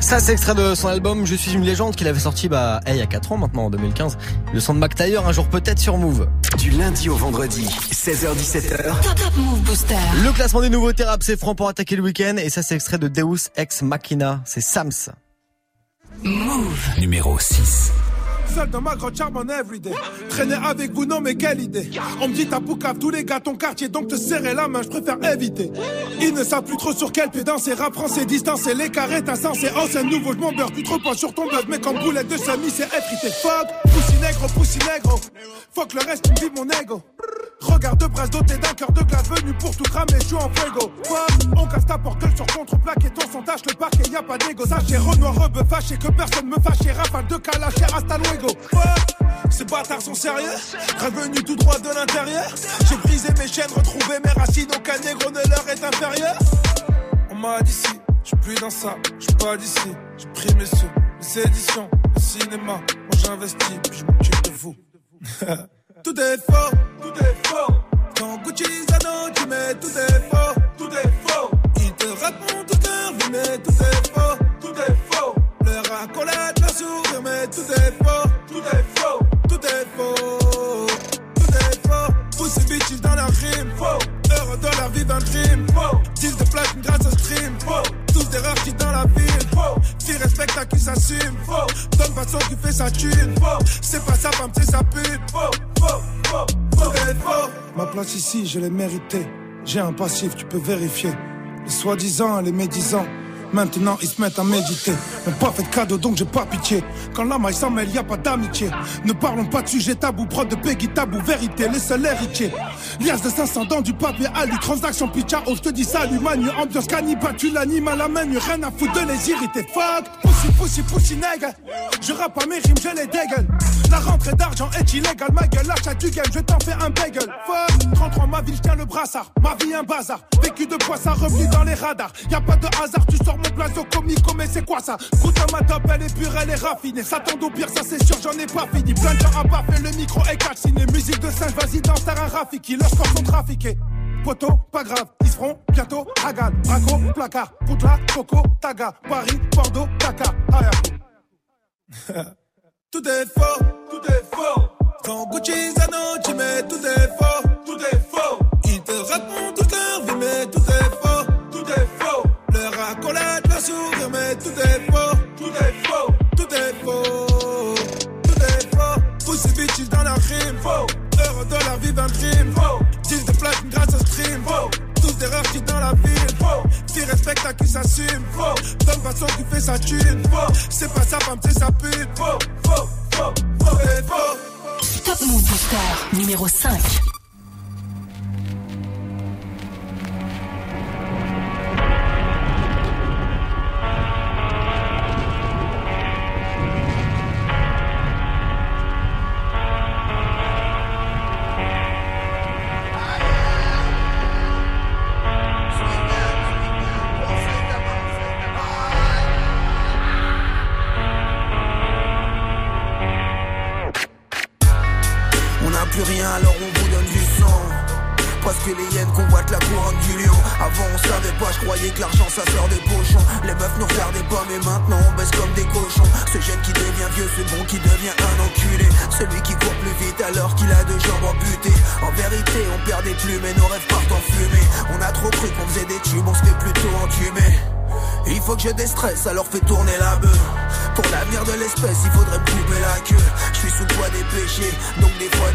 Ça, c'est extrait de son album Je suis une légende qu'il avait sorti il y a 4 ans maintenant, en 2015. Le son de Mac Taylor, un jour peut-être sur Mouv'. Du lundi au vendredi, 16h-17h. Top Mouv' Booster. Le classement des nouveautés rap, c'est franc pour attaquer le week-end. Et ça, c'est extrait de Deus Ex Machina. C'est Sams. Mouv'. Numéro 6. Seul dans ma grande charme en everyday. Traîner avec vous, non mais quelle idée. On me dit ta poucave, tous les gars ton quartier. Donc te serrer la main, je préfère éviter. Ils ne savent plus trop sur quel pied danser. Rap prend ses distances et l'écart est insensé. Ancien nouveau, je m'en beurre, tu te repenses sur ton blog. Mais quand boulette de semi, c'est effrité. Fuck, poussi négro, fuck le reste, tu me vis mon ego. Regarde de brasse doté d'un cœur de glace venu pour tout cramer, je suis en fuego. Fuck, on casse ta porte sur contreplaque et ton son tâche le parquet, y'a pas d'égo. Sachez Renoir, rebeu fâché, que personne me fâche. Rafale de calage et hasta luego. Fuck, ces bâtards sont sérieux, revenu tout droit de l'intérieur. J'ai brisé mes chaînes, retrouvé mes racines, aucun négro ne leur est inférieur. On m'a dit si, j'suis plus dans ça, j'suis pas d'ici. J'ai pris mes sous, mes éditions, le cinéma. Moi j'investis, puis je m'occupe de vous. Tout est faux, tout est faux. Dans Gucci, Zano, tu mets tout est faux, tout est faux. Ils te racontent tout un vous mais tout est faux, tout est faux. Leur accolade, leur sourire, mais tout est faux, tout est faux, tout est faux, tout est faux. Pousse ces bitches dans la rime, faux. Heure dans la vie d'un crime, faux. 10 de platine grâce au stream, faux. Tous des rares qui dans la ville, faux. Qui respecte à qui s'assume, faux. Donne façon qui fait sa thune, faux. C'est pas ça, femme, c'est sa pute, faux. Faux, faux, faux, faux. Ma place ici, je l'ai méritée. J'ai un passif, tu peux vérifier. Les soi-disant, les médisants. Maintenant ils se mettent à méditer. Mon pas fait de cadeau donc j'ai pas pitié. Quand la maille s'en il y a pas d'amitié. Ne parlons pas de sujet tabou, prod de Peggy tabou, vérité, les seuls héritiers. Lias de 500 dans du papier alu, transaction picha, oh je te dis salut manu, ambiance cannibale, tu l'animes à la main, rien à foutre de les irriter, fuck. Poussi, poussi, poussi, nègre. Je rappe à mes rimes, je les dégaine. La rentrée d'argent est illégale, ma gueule, l'achat du game, je t'en fais un bagel. Fuck, 33 ma ville, je tiens le brassard, ma vie un bazar. Vécu de poids, ça revenu dans les radars. Y a pas de hasard, tu sors mon blason comico, mais c'est quoi ça? Goûte à ma top, elle est pure, elle est raffinée. S'attend au pire, ça c'est sûr, j'en ai pas fini. Plein de gens à baffer, le micro est calciné. Musique de singe, vas-y, danse, t'as un rafiki, leurs corps sont trafiqués. Poto, pas grave, ils seront bientôt à Gad. Braco, placard, Poutla, Coco, Taga, Paris, Bordeaux, Dakar, Ayakou. Tout est faux, tout est faux. Quand Gucci, Zano, tu mets tout est faux, tout est faux. Ils te racontent toute leur vie, mais tout est faux, tout est faux. Leur accolade, leur sourire, mais tout est faux, tout est faux, tout est faux, tout est faux. Poussez bitches dans la rime, faux. Euro dollar, vive un crime, faux. Deal de platine grâce au stream, faux. Tous des rares qui dans la ville, faux. Qui respecte à qui s'assume, faux. Bonne façon qui fait sa thune, faux. C'est pas sa femme, c'est sa pute, faux, faux, faux, faux, c'est faux. Top Mouv' Booster numéro 5. Alors on vous donne du sang, parce que les hyènes convoitent la couronne du lion. Avant on savait pas, je croyais que l'argent ça sort des pochons. Les meufs nous regardaient pas mais maintenant on baisse comme des cochons. Ce jeune qui devient vieux, ce bon qui devient un enculé. Celui qui court plus vite alors qu'il a deux jambes amputées. En vérité on perd des plumes et nos rêves partent en fumée. On a trop cru qu'on faisait des tubes, on se fait plutôt entuber. Il faut que je déstresse, alors fais tourner la bœuf. Pour l'avenir de l'espèce, il faudrait me couper la queue. Je suis sous le poids des péchés, donc des fois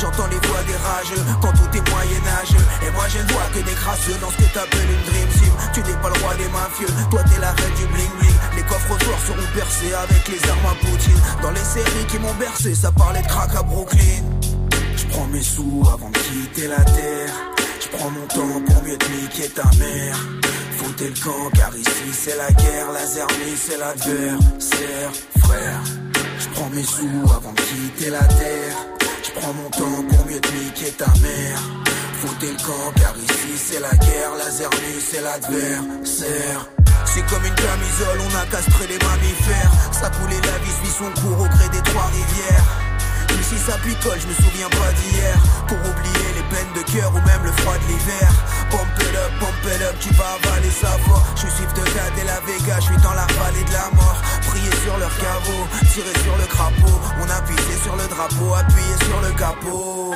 j'entends les voix des rageux quand tout est moyen-âgeux. Et moi je ne vois que des crasseux dans ce que t'appelles une dream team. Tu n'es pas le roi des mafieux, toi t'es la reine du bling bling. Les coffres forts seront percés avec les armes à Poutine. Dans les séries qui m'ont bercé, ça parlait de crack à Brooklyn. Je prends mes sous avant de quitter la terre. Je prends mon temps pour mieux te niquer ta mère. Foutez le camp car ici c'est la guerre, la zermie c'est l'adversaire, frère. Je prends mes sous avant de quitter la terre. Je prends mon temps pour mieux te niquer ta mère. Foutez le camp car ici c'est la guerre, la zermie c'est l'adversaire. C'est comme une camisole, on a castré les mammifères. Ça coulait la vie, suit son cours au gré des trois rivières. Même si ça picole, je me souviens pas d'hier. Pour oublier les peines de cœur ou même le froid de l'hiver. Pump it up, tu vas avaler sa voix. Je suis Swift Guad et la Vega, je suis dans la vallée de la mort. Prier sur leur caveau, tirer sur le crapaud. On a pissé sur le drapeau, appuyé sur le capot.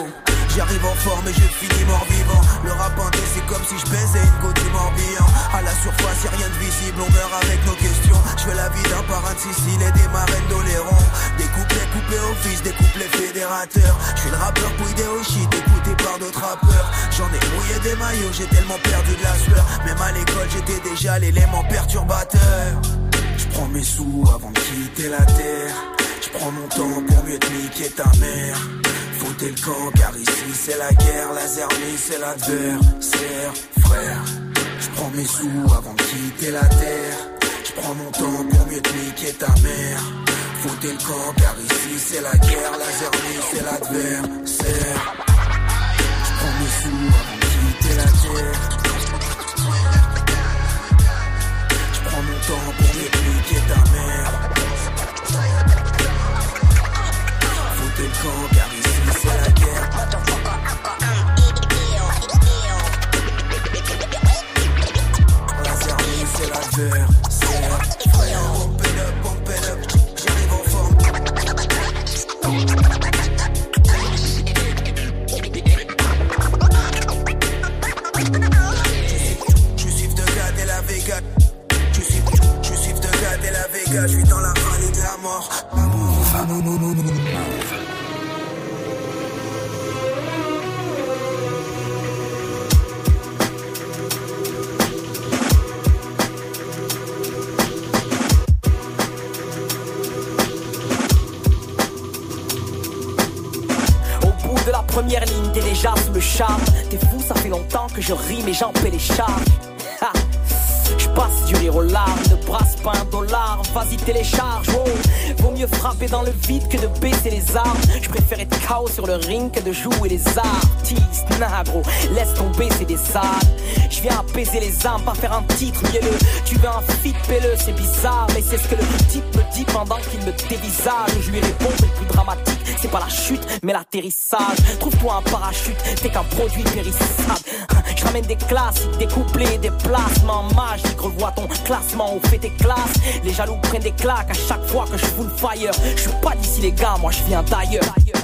J'arrive en forme et je finis mort vivant. Le rap indé c'est comme si je baisais une goutte du Morbihan. À la surface y'a rien de visible, on meurt avec nos questions. Je veux la vie d'un parrain de Sicile et des marraines d'Oléron. Des couplets coupés au fils, des couplets fédérateurs. Je suis le rappeur couillé au shit, écouté par d'autres rappeurs. J'en ai mouillé des maillots, j'ai tellement perdu de la sueur. Même à l'école j'étais déjà l'élément perturbateur. Je prends mes sous avant de quitter la terre. Je prends mon temps pour mieux te niquer ta mère. Foutez le camp car ici c'est la guerre, la zermie c'est l'adversaire, frère. Je prends mes sous avant de quitter la terre. Je prends mon temps pour mieux te niquer ta mère. Foutez le camp car ici c'est la guerre, la zermie c'est l'adversaire. Je prends mes sous avant de quitter la terre. Je prends mon temps pour mieux te niquer ta mère. Foutez le camp car ici c'est la guerre. La zermie c'est l'adversaire. Pump it up, j'arrive en forme. De la première ligne, t'es déjà sous le charme. T'es fou, ça fait longtemps que je ris, mais j'en paie les charges. Ha. Je passe du rire aux larmes, ne brasse pas $1, vas-y télécharge. Oh. Vaut mieux frapper dans le vide que de baisser les armes. Je préfère être KO sur le ring que de jouer les artistes. Nah gros, laisse tomber, c'est des salles. Je viens apaiser les âmes, pas faire un titre mielleux. Tu veux un feat, pelle, c'est bizarre, mais c'est ce que le type me dit pendant qu'il me dévisage. Je lui réponds, c'est le plus dramatique, c'est pas la chute, mais l'atterrissage. Trouve-toi un parachute, t'es qu'un produit périssable. Je ramène des classiques, des couplets, des placements magiques. Revois ton classement, on fait tes classes. Les jaloux prennent des claques à chaque fois que je fous le fire. Je suis pas d'ici les gars, moi je viens d'ailleurs. Ailleurs.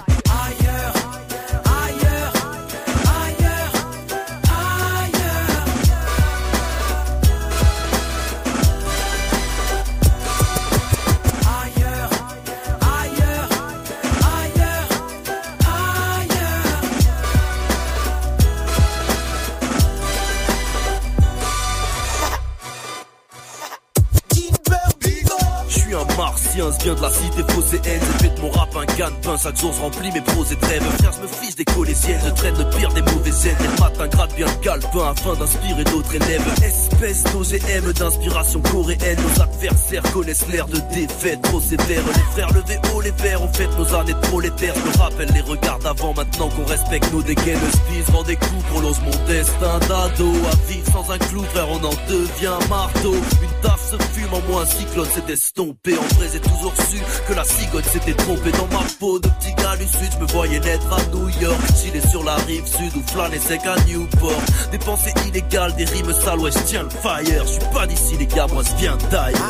Vient de la cité fausse et haine, j'ai fait de mon rap un canne-pain, chaque jour je remplis mes pros et trêves. Frère, je me fiche des collégiennes, je traite le pire des mauvaises haines. Les matins grattent bien le calepin afin d'inspirer d'autres élèves. Espèce d'OGM d'inspiration coréenne, nos adversaires connaissent l'air de défaite trop sévère. Les frères levés haut les verts, on fête nos années de prolétaires. Je me rappelle les regards d'avant, maintenant qu'on respecte nos dégaines. Spise, rend des coups, on lance mon destin d'ado. À vivre sans un clou, frère, on en devient marteau. Une taf se fume, en moi un cyclone s'est estompé. En vrai, j'ai toujours su que la cigotte s'était trompée dans ma peau de petit gars du sud. Je me voyais naître à New York, chiller sur la rive sud ou flâner sec à Newport. Des pensées illégales, des rimes sales, ouais, je tiens le fire. Je suis pas d'ici les gars, moi je viens d'ailleurs.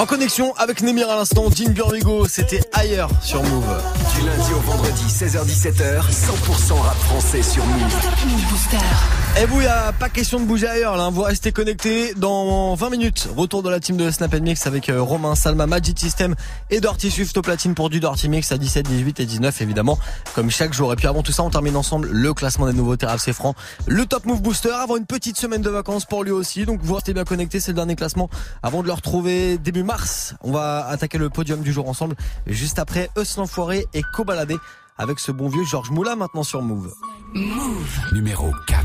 En connexion avec Némir à l'instant, Dean Burmigo, c'était ailleurs sur Mouv'. Du lundi au vendredi, 16h-17h, 100% rap français sur Mouv'. Et vous, il n'y a pas question de bouger ailleurs, là. Vous restez connectés dans 20 minutes. Retour de la team de Snap & Mix avec Romain Salma, Magic System et Dorti Suif au platine pour du Dorti Mix à 17, 18 et 19, évidemment, comme chaque jour. Et puis avant tout ça, on termine ensemble le classement des nouveautés rap, c'est franc. Le Top Mouv' Booster, avant une petite semaine de vacances pour lui aussi. Donc vous restez bien connectés, c'est le dernier classement avant de le retrouver début mars. On va attaquer le podium du jour ensemble juste après Eus l'Enfoiré et Cobaladé avec ce bon vieux Georges Moula maintenant sur Mouv'. Mouv' numéro 4.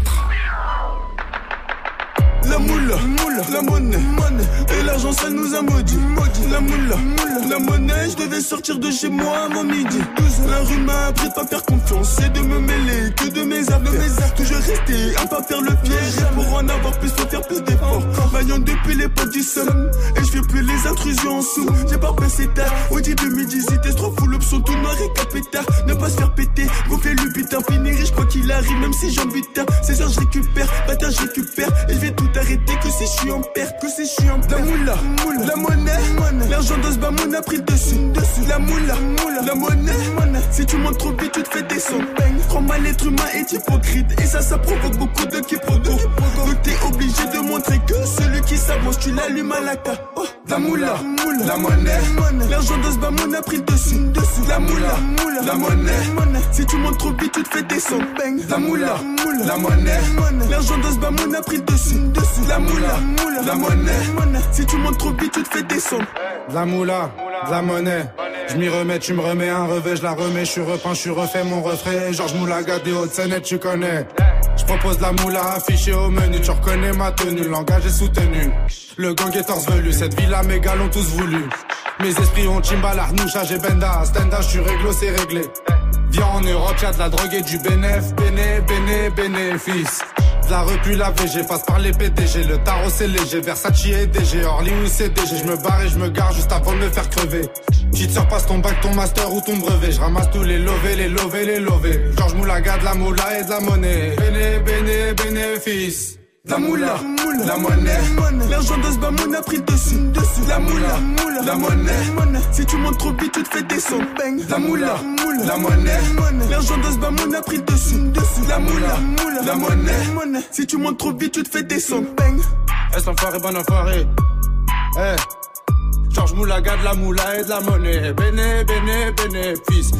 La moula, moula, la monnaie, monnaie. Et l'argent ça nous a maudit, maudit. La moula, moula, la monnaie. Je devais sortir de chez moi avant midi. 12 la rue m'a appris de pas faire confiance et de me mêler que de mes affaires, toujours rester à pas faire le piège. Et pour en avoir plus, faut faire plus d'efforts. Vaillant depuis l'époque du somme. Et je fais plus les intrusions en sous. J'ai pas passé tard, au 10 2018. Trop fou l'option tout noir et capétard. Ne pas se faire péter, gonfler le putain. Finir et je crois qu'il arrive, même si j'ai envie de tard. C'est sûr je récupère, bâtard je récupère. Et je vais tout arrêter que si je suis en perte, que si je suis en perte. La moula, moula, la monnaie, monnaie. L'argent de ce bamoun a pris le dessus, dessus. La moula, moula, la monnaie, monnaie. Si tu montes trop vite, tu te fais descendre. Prends mal l'être humain est hypocrite. Et ça provoque beaucoup de quiproquos. Donc t'es obligé de montrer que celui qui s'avance, tu l'allumes à la carte. Oh. La moula, moula, la monnaie, monnaie. L'argent de ce bamoun a pris le dessus, dessus. La moula, moula, la monnaie, monnaie. Si tu montes trop vite, tu te fais descendre. La moula, moula, la monnaie, monnaie. L'argent de ce bamoun a pris le dessus. La moula, moula, la monnaie. Si tu montes trop vite, tu te fais descendre. La moula, la monnaie. Je m'y remets, tu me remets un revêt, je la remets. Je suis repeint, je suis refait, mon refrain. Georges Moulaga des Hauts-de-Seine, tu connais. Je propose la moula affichée au menu. Tu reconnais ma tenue, le langage est soutenu. Le gang est torse velu, cette villa, mes gars l'ont tous voulu. Mes esprits ont Chimbala, Noucha, j'ai Benda. Stenda, je suis réglo, c'est réglé. Viens en Europe, y'a de la drogue et du bénéf. Bénéfice. La repu, la VG, passe par les PDG. Le tarot c'est léger, Versace et DG. Orly ou CDG, je me barre et je me gare juste avant de me faire crever. Petite sœur passe ton bac, ton master ou ton brevet. Je ramasse tous les lovés, les lovés, les lovés. Georges Moulaga, de la moula et de la monnaie. Bénéfice. La moula, moula, la monnaie, monnaie. L'argent de ce bamoun a pris le dessus, dessus. La moula, moula, la monnaie, monnaie. Si tu montes trop vite, tu te fais descendre. La moula, moula, la monnaie, monnaie. L'argent de ce bamoun a pris le dessus, dessus. La moula, moula, la monnaie, monnaie. Si tu montes trop vite, tu te fais descendre. Est-ce l'enfoiré, bon enfoiré? Hey. Georges Moula, garde la moula et de la monnaie. Béné, béné, bénéfice.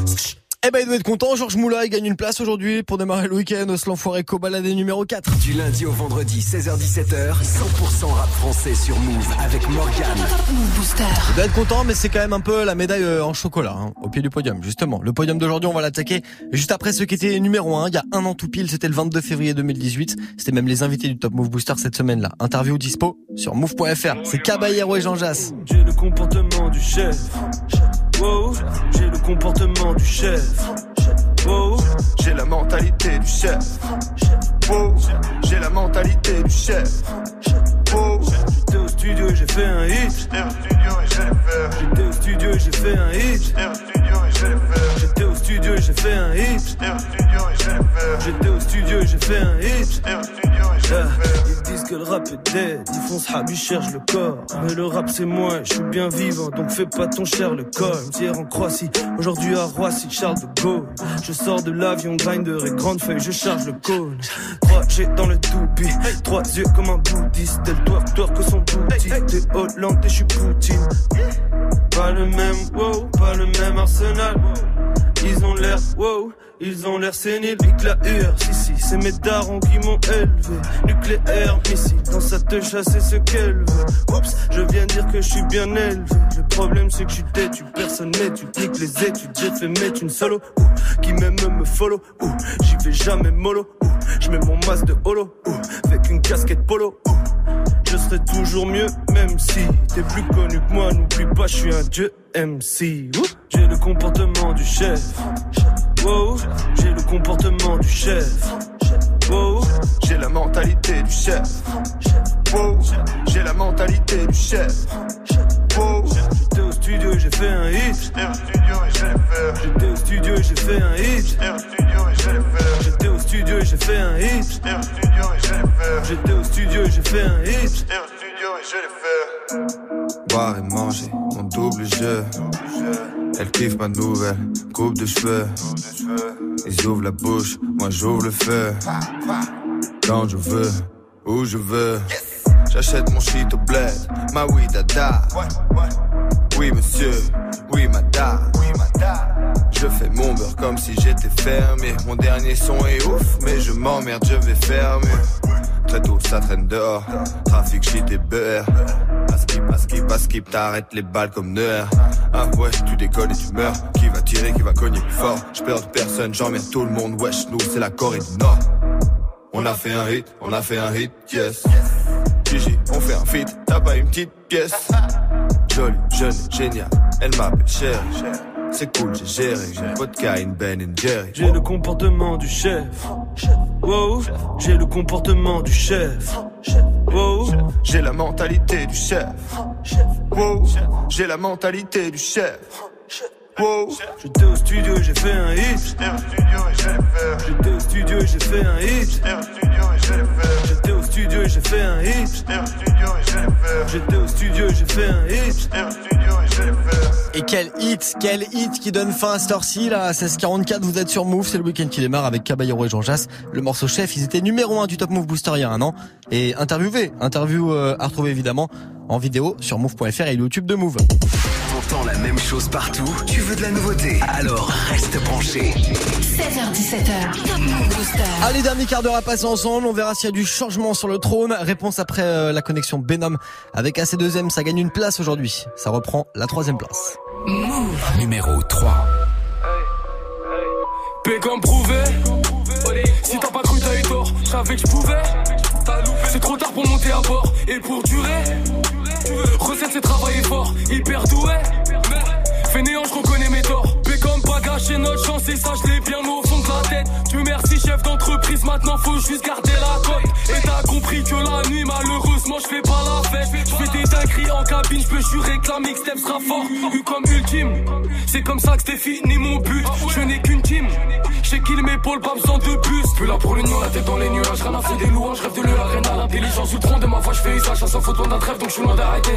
Eh ben, il doit être content. Georges Moula, il gagne une place aujourd'hui pour démarrer le week-end au Slamfoiré Cobaladé numéro 4. Du lundi au vendredi, 16h-17h, 100% rap français sur Mouv' avec Morgan. Booster. Il doit être content, mais c'est quand même un peu la médaille en chocolat, hein, au pied du podium, justement. Le podium d'aujourd'hui, on va l'attaquer juste après ceux qui étaient numéro 1. Il y a un an tout pile, c'était le 22 février 2018. C'était même les invités du Top Mouv' Booster cette semaine-là. Interview dispo sur mouv.fr. C'est Caballero et Jeanjass. J'ai le comportement du chef. Wow, j'ai le comportement du chef. Wow, j'ai la mentalité du chef. Wow, j'ai la mentalité du chef. Wow, j'étais au studio et j'ai fait un hit. J'étais au studio et j'ai fait un hit. J'étais au studio et j'ai fait un hit. J'étais au studio et j'ai fait un hit. Ils disent que le rap est dead, ils font ce rap, ils cherchent le corps. Mais le rap c'est moi, je suis bien vivant, donc fais pas ton cher le col. Hier en Croatie, aujourd'hui à Roissy, Charles de Gaulle. Je sors de l'avion, grinder et grande feuille, je charge le col. 3G dans le toupie, 3 yeux comme un bouddhiste. Elles doivent twerk que son bouti. T'es hollandais, je suis Poutine. Pas le même wow, pas le même arsenal. Ils ont l'air wow, ils ont l'air séniles. Pique la hure, si si, c'est mes darons qui m'ont élevé. Nucléaire, missile, dans sa te chasser ce qu'elle veut. Oups, je viens dire que je suis bien élevé. Le problème c'est que je suis têtu, personne n'étudie. Nique les études, j'ai fait mettre une solo. Ouh, qui m'aime me follow. Ouh, j'y vais jamais mollo. Ouh, je mets mon masque de holo. Ouh, avec une casquette polo. Ouh, je serai toujours mieux, même si t'es plus connu que moi. N'oublie pas, je suis un dieu MC. Ouh. J'ai le comportement du chef. Wow, j'ai le comportement du chef. Wow, j'ai la mentalité du chef. Wow, j'ai la mentalité du chef. Wow, j'étais au studio et j'ai fait un hit. J'étais au studio et j'ai fait un hit. J'étais au studio et j'ai fait un hit. J'étais au studio et j'ai fait un hit. Boire et manger, mon double jeu. Elle kiffe ma nouvelle coupe de cheveux. Ils ouvrent la bouche, moi j'ouvre le feu. Quand je veux, où je veux. J'achète mon shit au bled, ma oui dada. Oui monsieur, oui madame. Je fais mon beurre comme si j'étais fermé. Mon dernier son est ouf, mais je m'emmerde, je vais fermer. Très tôt ça traîne dehors, trafic shit et beurre. Pas skip, t'arrêtes les balles comme nerf. Ah ouais, tu déconnes et tu meurs. Qui va tirer, qui va cogner plus fort. Je perds de personne, j'emmerde tout le monde. Wesh, nous c'est la Corée du Nord. On a fait un hit, yes. Gigi, on fait un feat, t'as pas une petite pièce. Jolie, jeune, géniale, elle m'appelle chérie. C'est cool, j'ai géré, vodka in Ben & Jerry. J'ai le comportement du chef. Wow, j'ai le comportement du chef. Wow, j'ai la mentalité du chef. Wow, j'ai la mentalité du chef. Wow, j'étais au studio et j'ai fait un hit. J'étais au studio et j'ai fait un hit. J'étais au studio et j'ai fait un hit. J'étais au studio et j'ai fait un hit. Et quel hit qui donne fin à cette heure-ci, là, à 16h44, vous êtes sur Mouv', c'est le week-end qui démarre avec Caballero et Jeanjass. Le morceau chef, ils étaient numéro 1 du Top Mouv' Booster il y a un an. Et interview à retrouver évidemment en vidéo sur mouv.fr et YouTube de Mouv'. T'entends la même chose partout, tu veux de la nouveauté, alors reste branché. 16h-17h, Top Mouv' Booster. Allez, dernier quart d'heure à passer ensemble, on verra s'il y a du changement sur le trône. Réponse après la connexion Benham avec A2CM, ça gagne une place aujourd'hui. Ça reprend la 3e place. Mouv'. Numéro 3. Paix comme prouvé, si t'as pas cru t'as eu tort, je savais que je pouvais. C'est trop tard pour monter à bord et pour durer. Recette c'est travailler fort, hyper doué. Fainéant je reconnais mes torts. Paix comme pas gâcher notre chance et ça je l'ai bien au fond de la tête. Tu merci chef d'entreprise, maintenant faut juste garder la cote. Et t'as compris que la nuit malheureusement je fais pas la fête. Je fais des dingueries en cabine, je peux jurer que la mixtape sera fort. U comme ultime, c'est comme ça que c'était fini mon but. Je n'ai qu'une team, je sais qu'il m'épaule pas besoin de bus. Plus là pour l'union, la tête dans les nuages. Rien à faire des louanges, rêve de l'arène à l'intelligence. Sous le tronc de ma voix je fais usage, ça s'en fout loin d'un rêve donc je suis loin d'arrêter.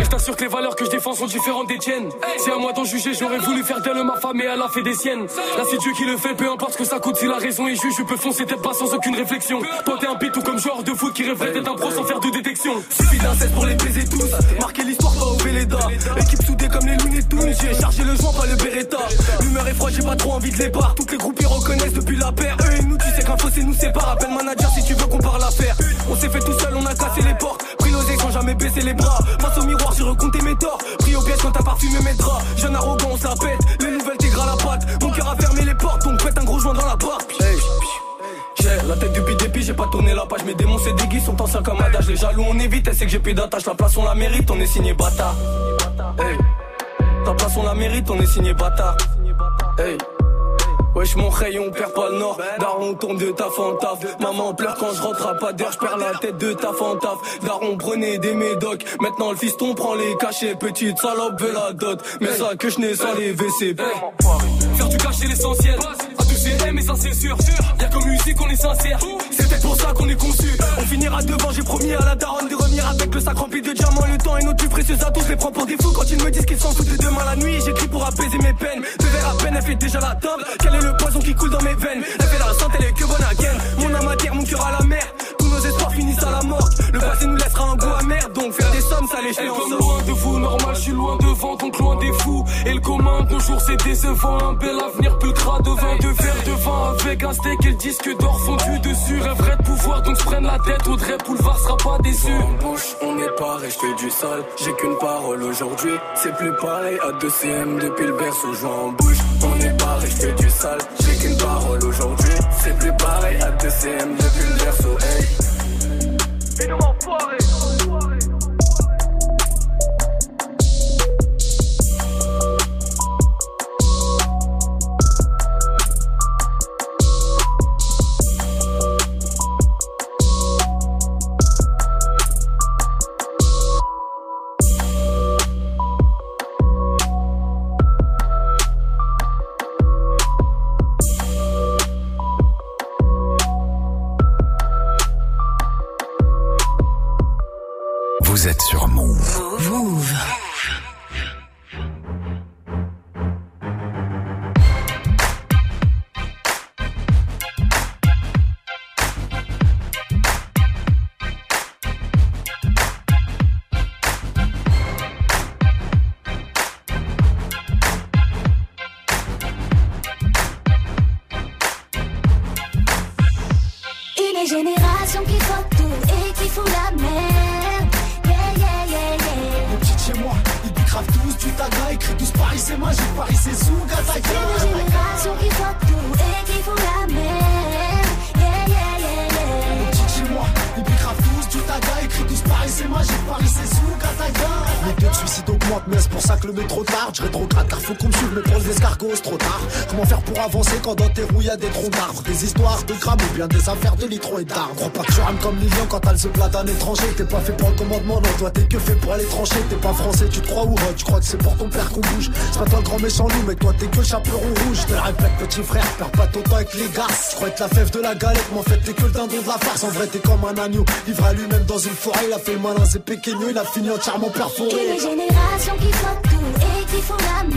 Et je sûr que les valeurs que je défends sont différentes des tiennes. C'est à moi d'en juger, j'aurais voulu faire d'elle ma femme et elle a fait des siennes. Là c'est Dieu qui le fait, peu importe ce que ça coûte. Si la raison est juste, je peux foncer tête bas sans aucune réflexion. Tenter un beat tout comme genre de foot qui reflète être un pro sans faire de détection. Suffit d'un cesse pour les baiser tous, marquer l'histoire pas au Véleda. Équipe soudée comme les Looney Tunes, j'ai chargé le joint pas le Beretta. L'humeur est froide, j'ai pas trop envie de les barres. Toutes les groupes ils reconnaissent depuis la paire. Eux et nous, tu sais qu'un fossé nous sépare. Appelle manager si tu veux qu'on parle affaire. On s'est fait tout seul, on a cassé les portes. Pris nos ailes sans jamais baisser les bras. Face au miroir, j'ai recompté mes torts. Pris au piège quand t'as parfumé mes draps. Jeune arrogant, on se la pète. Les nouvelles tigres à la patte. Mon cœur a fermé les portes, on pète un gros joint dans la barre. Hey. La tête du bidépi, j'ai pas tourné la page. Mes démons c'est déguisent, sont en sac à madage. Les jaloux on évite, elle sait que j'ai plus d'attache. La place on la mérite, on est signé bâtard. Hey. Ta place on la mérite, on est signé bâtard. Hey. Wesh mon rayon, on perd pas le nord. Daron tourne de taf en taf. Maman pleure quand je rentre à pas d'heure. Je perds la tête de taf en taf. Daron prenait des médocs. Maintenant le fiston prend les cachets. Petite salope veut la dot. Mais ça que je n'ai sans les VCP. Faire du cash c'est l'essentiel. Mais ça c'est sûr, y'a comme musique on est sincère. C'est peut-être pour ça qu'on est conçu. On finira devant, j'ai promis à la daronne de revenir avec le sac rempli de diamants. Le temps est notre plus précieux atout, je les prends pour des fous. Quand ils me disent qu'ils s'en foutent de demain la nuit, j'écris pour apaiser mes peines. Deux verres à peine, elle fait déjà la table. Quel est le poison qui coule dans mes veines? Elle fait la santé, elle est que bonne à gaine. Mon âme à terre, mon cœur à la mer. Tous nos espoirs finissent à la mort. Le passé nous laissera un goût amer. Donc faire des sommes, ça les fait en somme. Elle loin de vous, normal, je suis loin devant, donc loin des fous. Et le commun de nos jours c'est décevant. Un bel avenir pulcra devant de verre. Devant avec un steak et le disque d'or fondu dessus. Rêverait de pouvoir donc se prennent la tête. Audrey Boulevard sera pas déçu. En bouche on est pareil, je fais du sale. J'ai qu'une parole aujourd'hui, c'est plus pareil. A2CM depuis le berceau, je en bouche. On est pareil, je fais du sale. J'ai qu'une parole aujourd'hui, c'est plus pareil. A2CM depuis le berceau, hey. Et nous enfoirés. Vous êtes sur Mouv'. Mouv'. Une génération qui voit tout et qui fout la merde. Tu t'agas, écris tous Paris c'est magique, Paris c'est Zouga, ta gueule. C'est une génération qui voit tout et qui fout la merde. Yeah, yeah, yeah, yeah. Mon petit chez moi, ils bicravent tous, tu t'agas, écris tous Paris c'est magique, Paris c'est Zouga, ta gueule. Les taux de suicide augmentent, mais c'est pour ça que le métro tarde. Je rétrograde car faut qu'on me suive, mais pour les escargots c'est trop tard. Comment faire pour avancer quand dans tes roues y'a des troncs d'arbres? Des histoires de grammes ou bien des affaires de litron et d'armes. Crois pas que tu rames comme Lilian quand elle se plaint d'un étranger. T'es pas fait pour le commandement, non, toi t'es que fait pour aller trancher. T'es pas français, tu te crois où? Tu crois que c'est pour ton père qu'on bouge? C'est pas toi le grand méchant loup, mais toi t'es que le chaperon rouge. Te répète petit frère, perds pas ton temps avec les garces. Tu crois être la fève de la galette, mais en fait t'es que le dindon de la farce. En vrai t'es comme un agneau, livré à lui-même dans une forêt. Il a fait le malin, c'est péqueno, il a fini entièrement perforé. Que les générations qui font tout et qui font la merde.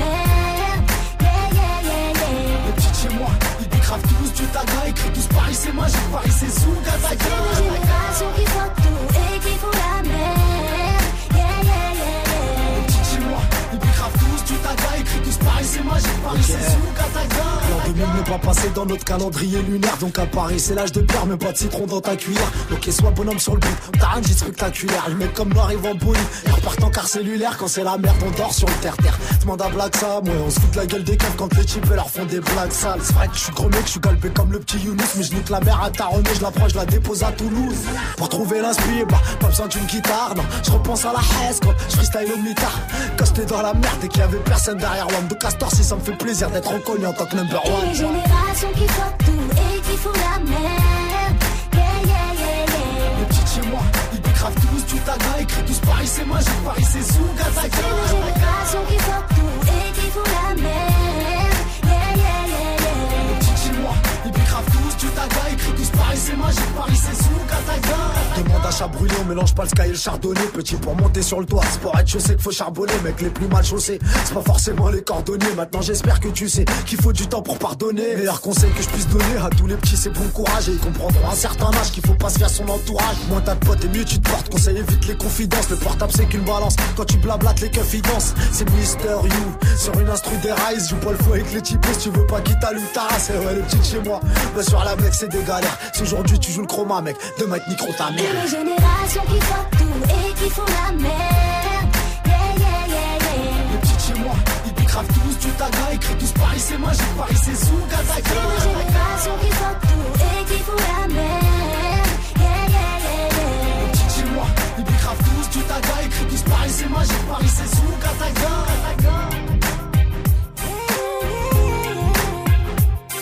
Yeah, yeah, yeah, yeah. Les petites chez moi, ils bicravent tous du taga, écrit tous Paris c'est magique, Paris c'est Zouga, ta gueule. Que les générations qui font tout et qui font la merde. Yeah, yeah, yeah, yeah. Les petites chez moi, ils bicravent tous du taga, écrit tous Paris c'est magique, Paris c'est Zouga, ta gueule. L'an 2000 n'est pas passé dans notre calendrier lunaire. Donc à Paris c'est l'âge de pierre, mais pas de citron dans ta cuillère. Ok, sois bonhomme sur le beat, t'as un G spectaculaire. Le mec comme noir il va en bouillie, il repart en car cellulaire. Quand c'est la merde on dort sur le terre-terre. Demande à Black Sam, ouais on se fout de la gueule des caves quand les chips leur font des blagues sales. C'est vrai que je suis gros mec, je suis galbé comme le petit Younous. Mais je nique la mer à Taronnet, je l'approche, je la dépose à Toulouse. Pour trouver l'inspi, bah pas besoin d'une guitare, non. Je repense à la haise quand je freestyle au mitard. Quand j'étais dans la merde et qu'il y avait personne derrière l'homme de Castor. Si ça me fait plaisir d'être reconnu en tant que number. Et les générations qui font tout et qui font la merde. Yeah, yeah, yeah, yeah. Les petites chez moi, ils bicravent tous du taga, écrit tous Paris c'est magique, Paris c'est Zouga, ta gueule. C'est les générations qui font tout et qui font la merde. Yeah, yeah, yeah, yeah. Les petites chez moi, ils bicravent tous du taga, écrit tous Paris c'est magique, Paris c'est Zouga, ta gueule. Demande à chat brûlé, on mélange pas le sky et le chardonnay. Petit pour monter sur le toit, c'est pour être chaussé qu'il faut charbonner. Mec, les plus mal chaussés, c'est pas forcément les cordonniers. Maintenant j'espère que tu sais qu'il faut du temps pour pardonner. Meilleur conseil que je puisse donner à tous les petits, c'est bon courage. Et ils comprendront à un certain âge qu'il faut pas se faire son entourage. Moins t'as de potes et mieux tu te portes, conseil évite les confidences. Le portable c'est qu'une balance, quand tu blablates les keufs ils dansent. C'est Mister You, sur une instru des rails. Joue pas le fou avec les types, si tu veux pas qu'ils t'allument ta race. Et ouais, les petites chez moi, bah sur la mec c'est des galères. Si aujourd'hui tu joues le chroma mec, demain être micro ta mère. Une génération qui voit tout et qui font la merde. Yeah, yeah, yeah, yeah. Les petites chez moi, ils décravent tous du taga. Écrit tous Paris c'est moi, j'ai Paris c'est sous Gazaga. Une génération qui voit tout et qui font la merde. Yeah, yeah, yeah, yeah. Les petites chez moi, ils décravent tous du taga. Écrit tous Paris c'est moi, j'ai Paris c'est sous Gazaga.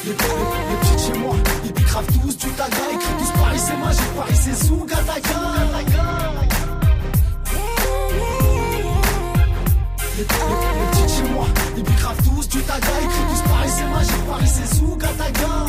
Les petites chez moi, ils bicravent tous du taga. Écrit tous Paris c'est moi, j'ai Paris c'est sous Gazaga. Les petites chez moi, les plus graves tous du taga. Écrit tous Paris c'est magique, Paris c'est sous Gataga.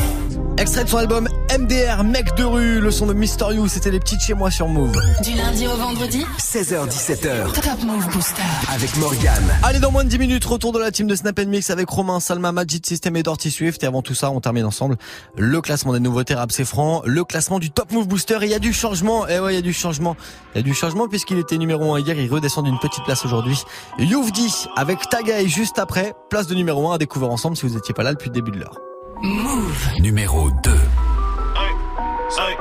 Extrait de son album MDR, Mec de rue, le son de Mister You, c'était les petites chez moi sur Mouv'. Du lundi au vendredi, 16h-17h. Top Mouv' Booster avec Morgan. Allez, dans moins de 10 minutes, retour de la team de Snap & Mix avec Romain, Salma, Magic System et Dorti Swift. Et avant tout ça, on termine ensemble le classement des nouveautés rap c'est franc, le classement du Top Mouv' Booster. Et il y a du changement. Eh ouais, il y a du changement. Il y a du changement puisqu'il était numéro 1 hier, il redescend d'une petite place aujourd'hui. Yuvdi avec Tagaï juste après, place de numéro 1 à découvrir ensemble si vous n'étiez pas là depuis le début de l'heure. Mouv'. Numéro 2. Hey, hey,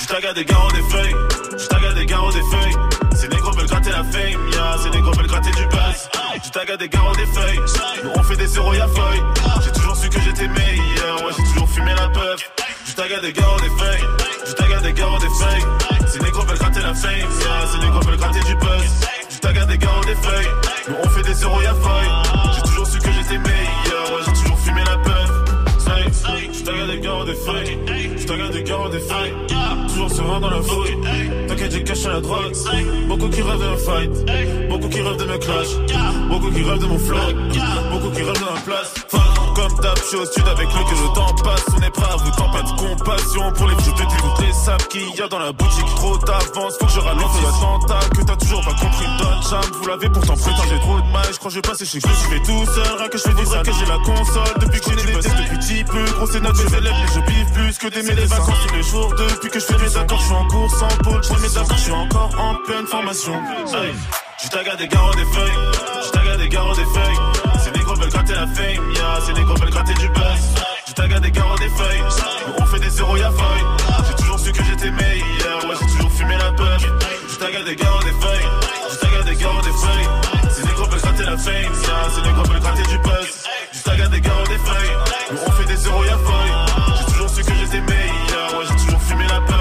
je taga des garros des feuilles, je taga des garros des feuilles. Ces négros veulent gratter la fame, yeah, ces négros veulent gratter du buzz. Je taga des garros des feuilles, nous on fait des zéros y'a feuille. J'ai toujours su que j'étais meilleur, ouais, j'ai toujours fumé la puff. Je taga des garros des feuilles, je taga des garros des feuilles. Ces négros veulent gratter la fame, yeah, ces négros veulent gratter du buzz. Je taga des garros des feuilles, nous on fait des zéros y'a feuille. J'ai toujours su que j'étais meilleur, ouais, j'ai toujours fumé la puff. Je taga des garros des feuilles, je taga des garros des feuilles. Toujours serein dans la fouille, t'inquiète j'ai caché la drogue. Beaucoup qui rêvent d'un fight, beaucoup qui rêvent de mes clashs, beaucoup qui rêvent de mon flow, beaucoup qui rêvent de ma place. Comme d'hab, je suis au sud avec lui que le temps passe. On est prêt à vous tant pas de compassion. Pour les foutus, toutes les sables qu'il y a dans la boutique. Trop d'avance, faut que je ralentisse. L'attentat que t'as toujours pas compris, Don Cham. Vous l'avez pourtant prétendu trop de mal. Je crois que je vais passer chez vous. Je vais tout seul, rien que je fais des que j'ai la console. Depuis que j'ai des tests, depuis petit peu. Gros, c'est notre mes élèves, mais je biffe plus que des mes vacances. Tous les jours, depuis que je fais mes accords, je suis en course en pôle. Je fais mes accords, je suis encore en pleine formation. Je taga des garros des feuilles, je taga des garros des feuilles. Veulent gratter la fame, yeah, c'est des gros veulent gratter du buzz. Je taga des garros des feuilles, on fait des zéros y'a feuille. J'ai toujours su que j'étais meilleur, ouais, j'ai toujours fumé la peur. Je taga des garros des feuilles, je taga des garros des feuilles. C'est des gros veulent gratter la fame, yeah, c'est des gros veulent gratter du buzz. Je taga des garros des feuilles, on fait des zéros y'a feuille. J'ai toujours su que j'étais meilleur, ouais, j'ai toujours fumé la peur.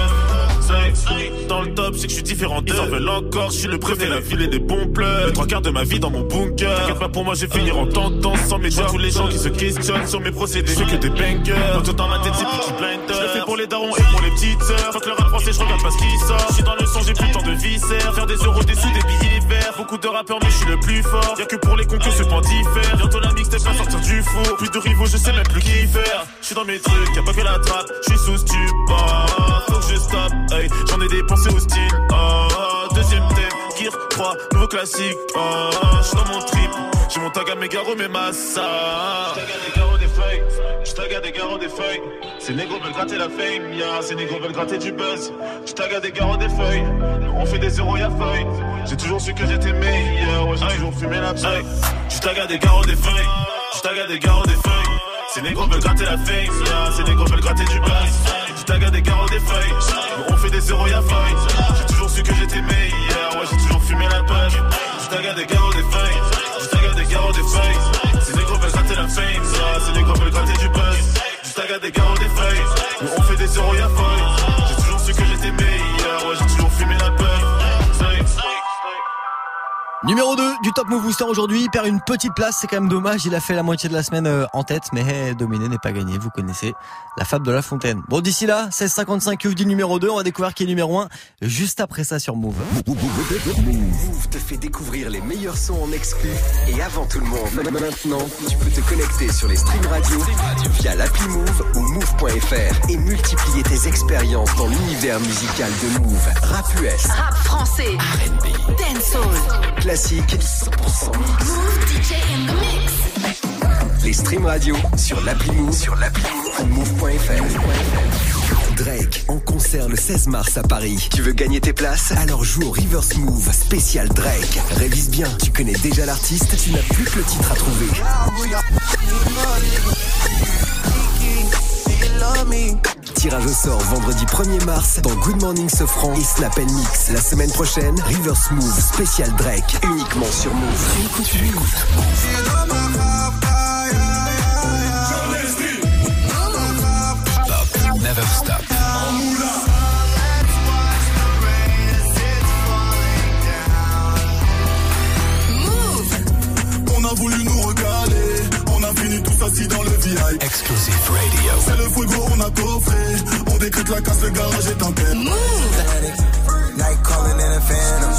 Dans le top, c'est que je suis différent d'eux. Ils en veulent encore, je suis le préfet, la ville et des bons pleurs. Les 3 quarts de ma vie dans mon bunker. T'inquiète pas pour moi, je vais finir en tentant sans médire. Tous les gens qui se questionnent sur mes procédés, ceux que des bangers. Tout dans ma tête, c'est petit blinders. Je le fais pour les darons et pour les petites sœurs. Faut que le rap français, je regarde pas ce qui sort. Je suis dans le son, j'ai plus tant de viscères. Faire des euros, des sous, des billets verts. Beaucoup de rappeurs, mais je suis le plus fort. Y'a que pour les concours, ce point diffère. Bientôt la mixtape va sortir du four. Plus de rivaux, je sais même plus qui faire. Je suis dans mes trucs, y'a pas que la trappe. Je suis sous stupor. Faut que je stoppe. Hey, j'en ai dépensé au style. Deuxième thème, Gear 3, nouveau classique. J'suis dans mon trip, j'ai mon tag à mes garros, mes masses. J'taga des garros des feuilles, j'taga des garros des feuilles. Ces négros veulent gratter la fame, yeah, ces négros veulent gratter du buzz. J'taga des garros des feuilles, on fait des zéros y'a feuille. J'ai toujours su que j'étais meilleur, ouais, j'ai toujours fumé la pipe. J'taga des garros des feuilles, j'taga des garros des feuilles. Ces négros veulent gratter la fame, yeah, ces négros veulent gratter du buzz. Taga des garros des feuilles, on fait des zéros y'a feuille. J'ai toujours su que j'étais meilleur, ouais, j'ai toujours fumé la page. Taga des garros des feuilles, taga des garros des feuilles. Ces négros veulent gratter la fame, ces négros veulent gratter du buzz. Taga des garros des feuilles, on fait des zéros y'a feuille. J'ai toujours su que j'étais meilleur, ouais, j'ai toujours fumé la page. Numéro 2 du Top Mouv' Booster aujourd'hui, il perd une petite place, c'est quand même dommage, il a fait la moitié de la semaine en tête, mais hey, dominer n'est pas gagné, vous connaissez la fable de La Fontaine. Bon, d'ici là, 16h55, Yuvdi numéro 2, on va découvrir qui est numéro 1, juste après ça sur Mouv'. Mouv' te fait découvrir les meilleurs sons en exclu, et avant tout le monde, maintenant, tu peux te connecter sur les streams radio, via l'appli Mouv' ou Mouv.fr, et multiplier tes expériences dans l'univers musical de Mouv'. Rap US, rap français, R&B, dancehall, classique, 100% mix. Mouv' DJ in the mix. Les streams radio sur l'appli Mouv', Mouv.fr. Drake en concert le 16 mars à Paris. Tu veux gagner tes places? Alors joue au Reverse Mouv' spécial Drake. Révise bien, tu connais déjà l'artiste, tu n'as plus que le titre à trouver. Tirage au sort vendredi 1er mars dans Good Morning Sofran et Snap & Mix. La semaine prochaine, Reverse Mouv' spécial Drake, uniquement sur Mouv'. Écoute Mouv'. Never stop. Mouv'. On a voulu nous regarder. On a fini tous assis dans le VIP. Exclusive Radio. C'est le full go, on a coffré. On décrète la casse, le garage est en paix. Mouv'. Night calling in a phantom.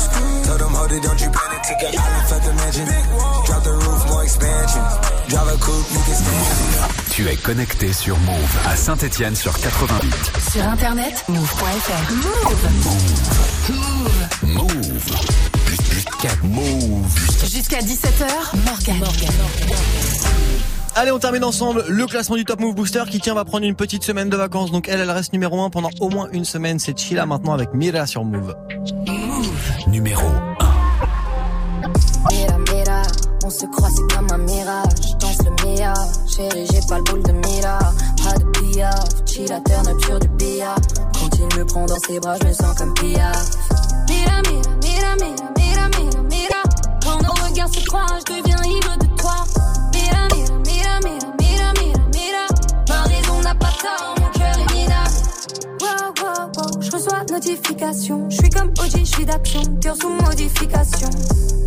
Told them, hold it, don't you panic. Take a island, fuck the mansion. Drop the roof, more expansion. Drive a coupe, you can stand. Tu es connecté sur Mouv' à Saint-Étienne sur 88. Sur internet, mouv.fr. Mouv'. Mouv'. Mouv'. Jusqu'à 17h, Morgan. Allez, on termine ensemble le classement du Top Mouv' Booster qui va prendre une petite semaine de vacances. Donc elle reste numéro 1 pendant au moins une semaine. C'est Chilla maintenant avec Mira sur Mouv'. Mouv'. Numéro 1. Mira, on se croit, c'est comme un mirage. Je danse le Mia, chérie, j'ai pas le boule de Mira. Pas de Pia, Chilla, terre nature du Pia. Quand il me prend dans ses bras, je me sens comme Pia. Mira, Mira, Mira, Mira. Se croit, je deviens ivre de toi. Mira, mira, mira, mira, mira, mira. Ma raison n'a pas tort, mon cœur est minable. Wow, wow, wow, je reçois notification. Je suis comme OG, je suis d'action, cœur sous modification.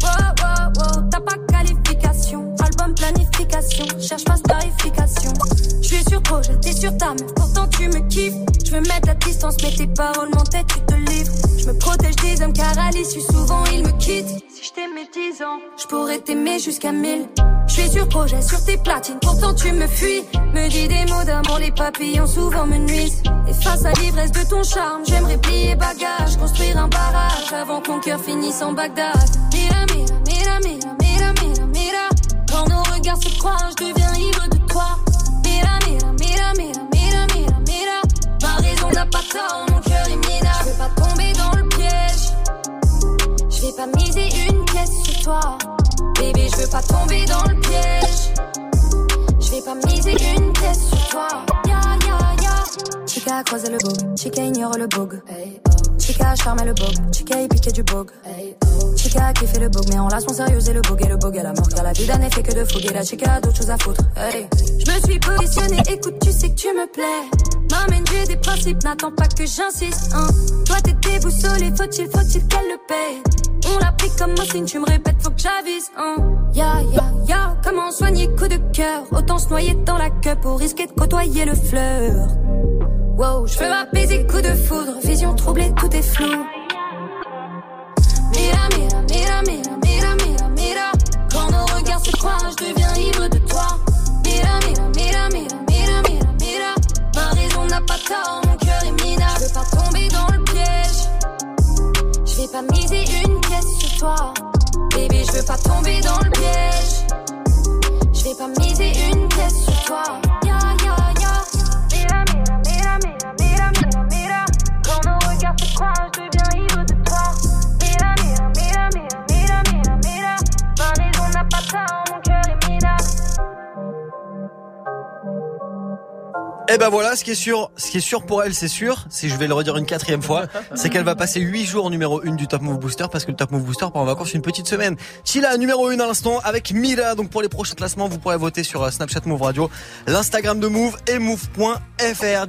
Wow, wow, wow, t'as pas qualification. Album planification, cherche pas starification. Je suis sur projet, t'es sur ta meuf, pourtant tu me kiffes. Je veux mettre la distance, mais tes paroles m'entêtent, tu te livres. Je me protège des hommes car à l'issue souvent ils me quittent. Si je t'aimais 10 ans, je pourrais t'aimer jusqu'à 1000. Je suis sur projet, sur tes platines, pourtant tu me fuis. Me dis des mots d'amour, les papillons souvent me nuisent. Et face à l'ivresse de ton charme, j'aimerais plier bagage, construire un barrage avant que mon cœur finisse en Bagdad. Mira, mira, mira, mira, mira, mira, mira. Quand nos regards se croisent, je deviens ivre de toi. Mira, mira, mira, mira, mira, mira, mira. Ma raison n'a pas tort, mon cœur est minable. Je veux pas tomber dans le piège. Je vais pas miser une pièce sur toi. Bébé, je veux pas tomber dans le piège. Je vais pas miser une pièce sur toi. Ya, ya, ya. Chica croise le bog, Chica ignore le bog. Chica charme le bog, Chica y pique du bog. Chica qui fait le bog, mais en la son sérieuse et le bog à la mort. Car la vie d'un effet que de fougue et la chica a d'autres choses à foutre. Hey. Je me suis positionnée, écoute, tu sais que tu me plais. M'amène, j'ai des principes, n'attends pas que j'insiste. Hein. Toi t'es déboussolée, faut-il qu'elle le paye. On l'a pris comme un signe, tu me répètes, faut que j'avise. Hein. Ya, ya, ya, comment soigner coup de cœur. Autant se noyer dans la queue pour risquer de côtoyer le fleur. Wow, je veux m'apaiser, coup de foudre, vision troublée, tout est flou. Mira, mira, mira, mira, mira, mira, mira. Quand nos regards se croisent, je deviens ivre de toi. Mira, mira, mira, mira, mira, mira, mira. Ma raison n'a pas tort, mon cœur est minable. Je veux pas tomber dans le piège. Je vais pas miser une pièce sur toi. Bébé, je veux pas tomber dans le piège. Je vais pas miser une pièce sur toi. Ya, ya, ya. Mira, mira, mira, mira, mira, mira, mira. Quand nos regards se croisent, je deviens ivre de toi. Mira, mira, mira, mira, mira, mira, mira. Ma raison n'a pas tort, mon cœur est minable. Et ben voilà, ce qui est sûr pour elle, c'est sûr, si je vais le redire une quatrième fois, c'est qu'elle va passer 8 jours numéro 1 du Top Mouv' Booster, parce que le Top Mouv' Booster part en vacances une petite semaine. Chilla numéro 1 à l'instant avec Mira. Donc pour les prochains classements, vous pourrez voter sur Snapchat Mouv' Radio, l'Instagram de Mouv' et Mouv.fr.